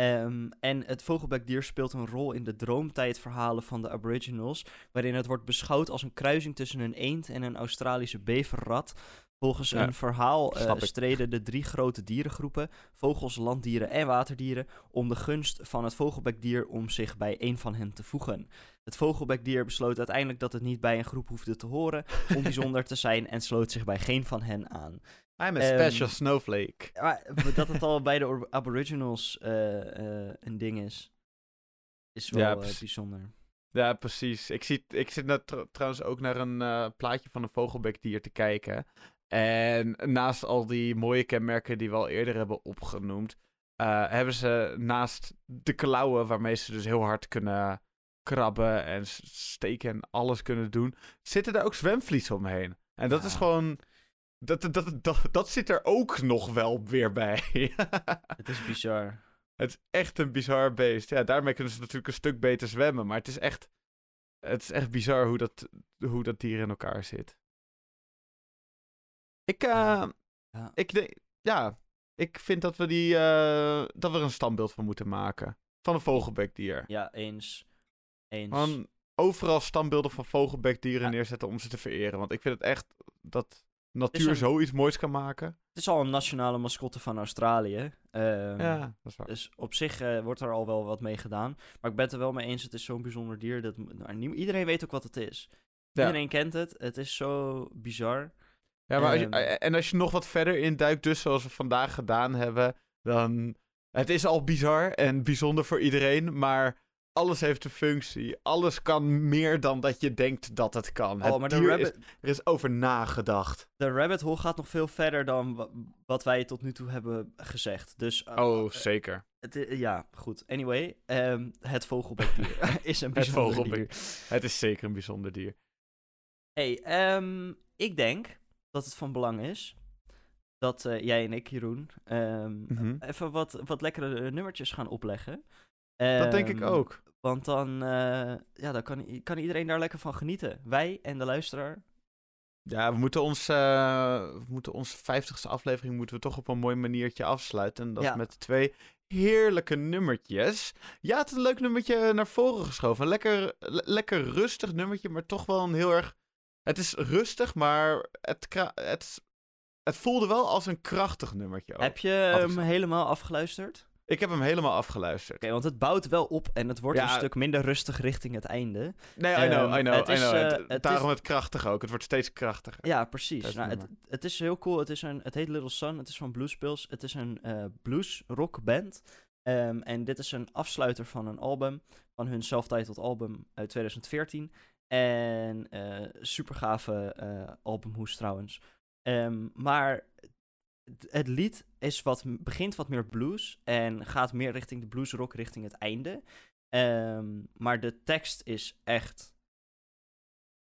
Um, en het vogelbekdier speelt een rol in de droomtijdverhalen van de aboriginals, waarin het wordt beschouwd als een kruising tussen een eend en een Australische beverrat. Volgens ja, een verhaal uh, streden de drie grote dierengroepen, vogels, landdieren en waterdieren, om de gunst van het vogelbekdier om zich bij één van hen te voegen. Het vogelbekdier besloot uiteindelijk dat het niet bij een groep hoefde te horen, om bijzonder te zijn en sloot zich bij geen van hen aan. I'm a special um, snowflake. Dat het al bij de aboriginals uh, uh, een ding is, is wel ja, uh, bijzonder. Ja, precies. Ik, zie, ik zit nou tr- trouwens ook naar een uh, plaatje van een vogelbekdier te kijken. En naast al die mooie kenmerken die we al eerder hebben opgenoemd, uh, hebben ze naast de klauwen, waarmee ze dus heel hard kunnen krabben en steken en alles kunnen doen, zitten daar ook zwemvliesen omheen. En dat ja. is gewoon... Dat, dat, dat, dat, dat zit er ook nog wel weer bij. Het is bizar. Het is echt een bizar beest. Ja, daarmee kunnen ze natuurlijk een stuk beter zwemmen, maar het is echt... Het is echt bizar hoe dat, hoe dat dier in elkaar zit. Ik, uh, ja. Ja. ik, ja, ik vind dat we, die, uh, dat we er een standbeeld van moeten maken. Van een vogelbekdier. Ja, eens. eens. Van overal standbeelden van vogelbekdieren ja. neerzetten om ze te vereren. Want ik vind het echt dat natuur een, zoiets moois kan maken. Het is al een nationale mascotte van Australië. Um, ja, dat is waar. Dus op zich uh, wordt er al wel wat mee gedaan. Maar ik ben het er wel mee eens, het is zo'n bijzonder dier. Dat, nou, iedereen weet ook wat het is. Ja. Iedereen kent het. Het is zo bizar. Ja, maar als je, en als je nog wat verder induikt, dus zoals we vandaag gedaan hebben, dan... Het is al bizar en bijzonder voor iedereen, maar alles heeft een functie. Alles kan meer dan dat je denkt dat het kan. Oh, het maar de rabbit... is, er is over nagedacht. De rabbit hole gaat nog veel verder dan wat wij tot nu toe hebben gezegd. Dus, uh, oh, zeker. Het, ja, goed. Anyway, um, het vogelbekdier is een bijzonder het dier. Het is zeker een bijzonder dier. Hey, um, ik denk... dat het van belang is dat uh, jij en ik, Jeroen, um, mm-hmm. even wat, wat lekkere nummertjes gaan opleggen. Um, dat denk ik ook. Want dan, uh, ja, dan kan, kan iedereen daar lekker van genieten. Wij en de luisteraar. Ja, we moeten onze uh, vijftigste aflevering moeten we toch op een mooi maniertje afsluiten. En dat ja. met twee heerlijke nummertjes. Ja, het is een leuk nummertje naar voren geschoven. Een lekker, le- lekker rustig nummertje, maar toch wel een heel erg... Het is rustig, maar het, kra- het, het voelde wel als een krachtig nummertje. Ook. Heb je hem helemaal afgeluisterd? Ik heb hem helemaal afgeluisterd. Oké, okay, want het bouwt wel op en het wordt ja. een stuk minder rustig richting het einde. Nee, um, I know, I know, het is, I know. Uh, het, het daarom is... het krachtig ook. Het wordt steeds krachtiger. Ja, precies. Nou, het, het is heel cool. Het, is een, het heet Little Sun. Het is van Blues Pills. Het is een uh, blues rockband. Um, en dit is een afsluiter van een album. Van hun self-titled album uit twintig veertien. En uh, super gave uh, albumhoes trouwens. Um, maar d- het lied is wat, begint wat meer blues en gaat meer richting de bluesrock, richting het einde. Um, maar de tekst is echt...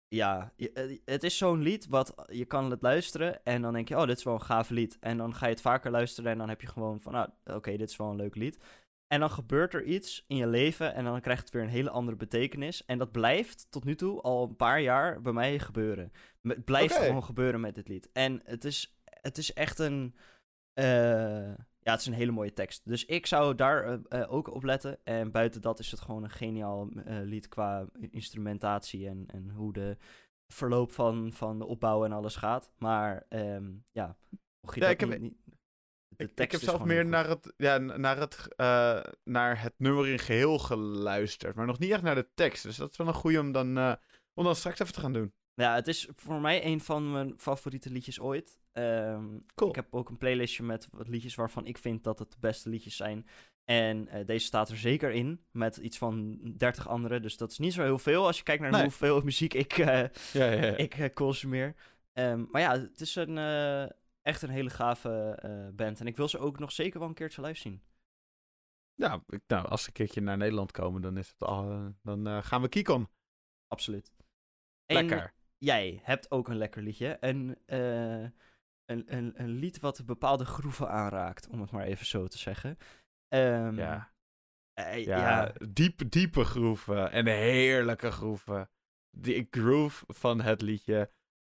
Ja, je, het is zo'n lied wat je kan het luisteren en dan denk je, oh, dit is wel een gaaf lied. En dan ga je het vaker luisteren en dan heb je gewoon van, nou, oké, okay, dit is wel een leuk lied. En dan gebeurt er iets in je leven en dan krijgt het weer een hele andere betekenis. En dat blijft tot nu toe al een paar jaar bij mij gebeuren. Het blijft okay. gewoon gebeuren met dit lied. En het is, het is echt een... Uh, ja, het is een hele mooie tekst. Dus ik zou daar uh, uh, ook op letten. En buiten dat is het gewoon een geniaal uh, lied qua instrumentatie en, en hoe de verloop van, van de opbouw en alles gaat. Maar um, ja, mocht je ja, dat ik heb... niet... Ik, ik heb zelf meer naar het, ja, naar, het, uh, naar het nummer in geheel geluisterd. Maar nog niet echt naar de tekst. Dus dat is wel een goeie om dan, uh, om dan straks even te gaan doen. Ja, het is voor mij een van mijn favoriete liedjes ooit. Um, cool. Ik heb ook een playlistje met wat liedjes waarvan ik vind dat het de beste liedjes zijn. En uh, deze staat er zeker in. Met iets van dertig andere. Dus dat is niet zo heel veel als je kijkt naar nee. hoeveel muziek ik, uh, ja, ja, ja. ik uh, consumeer. Um, maar ja, het is een... Uh, Echt een hele gave uh, band. En ik wil ze ook nog zeker wel een keertje live zien. Ja, ik, nou, als ze een keertje naar Nederland komen, dan, is het al, uh, dan uh, gaan we kieken. Absoluut. Lekker. En jij hebt ook een lekker liedje. Een, uh, een, een, een lied wat bepaalde groeven aanraakt, om het maar even zo te zeggen. Um, ja. Uh, ja. Ja, diep, diepe groeven en heerlijke groeven. Die groove van het liedje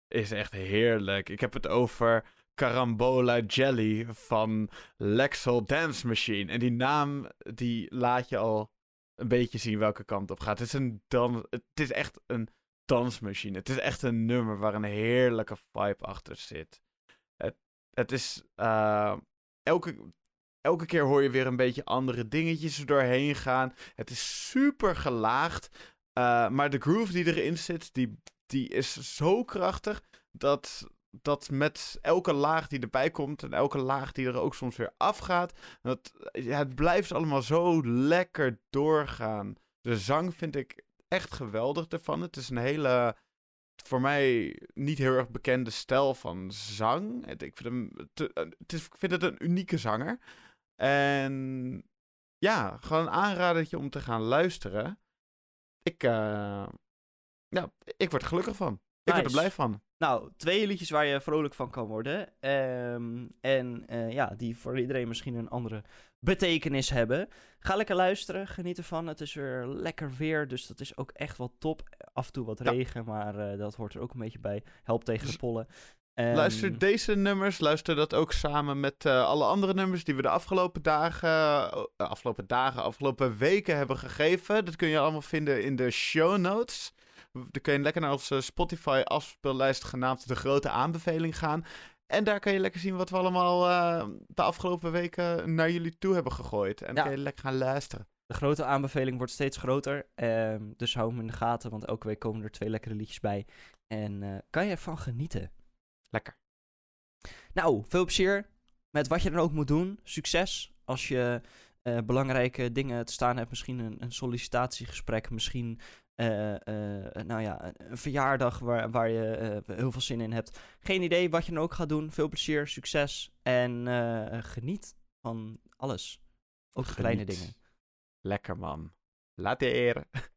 is echt heerlijk. Ik heb het over Carambola Jelly van Lexol Dance Machine. En die naam, die laat je al een beetje zien welke kant op gaat. Het is, een dan, het is echt een dansmachine. Het is echt een nummer waar een heerlijke vibe achter zit. Het, het is... Uh, elke, elke keer hoor je weer een beetje andere dingetjes er doorheen gaan. Het is super gelaagd. Uh, maar de groove die erin zit, die, die is zo krachtig dat... dat met elke laag die erbij komt en elke laag die er ook soms weer afgaat, dat, ja, het blijft allemaal zo lekker doorgaan. De zang vind ik echt geweldig ervan. Het is een hele voor mij niet heel erg bekende stijl van zang. Ik vind, hem te, het is, ik vind het een unieke zanger. En ja, gewoon een aanradertje om te gaan luisteren. Ik, uh, ja, ik word er gelukkig van. Nice. Ik word er blij van. Nou, twee liedjes waar je vrolijk van kan worden. Um, en uh, ja, die voor iedereen misschien een andere betekenis hebben. Ga lekker luisteren, geniet ervan. Het is weer lekker weer, dus dat is ook echt wel top. Af en toe wat regen, ja. maar uh, dat hoort er ook een beetje bij. Help tegen de pollen. Um, luister deze nummers, luister dat ook samen met uh, alle andere nummers die we de afgelopen dagen, uh, afgelopen dagen, afgelopen weken hebben gegeven. Dat kun je allemaal vinden in de show notes. Dan kun je lekker naar onze Spotify-afspeellijst genaamd De Grote Aanbeveling gaan. En daar kan je lekker zien wat we allemaal uh, de afgelopen weken naar jullie toe hebben gegooid. En ja. Kun je lekker gaan luisteren. De Grote Aanbeveling wordt steeds groter. Uh, dus hou hem in de gaten, want elke week komen er twee lekkere liedjes bij. En uh, kan je ervan genieten. Lekker. Nou, veel plezier met wat je dan ook moet doen. Succes als je uh, belangrijke dingen te staan hebt. Misschien een, een sollicitatiegesprek, misschien... Uh, uh, nou ja, een verjaardag waar, waar je uh, heel veel zin in hebt. Geen idee wat je dan ook gaat doen. Veel plezier, succes en uh, geniet van alles. Ook de kleine dingen. Lekker man. Later.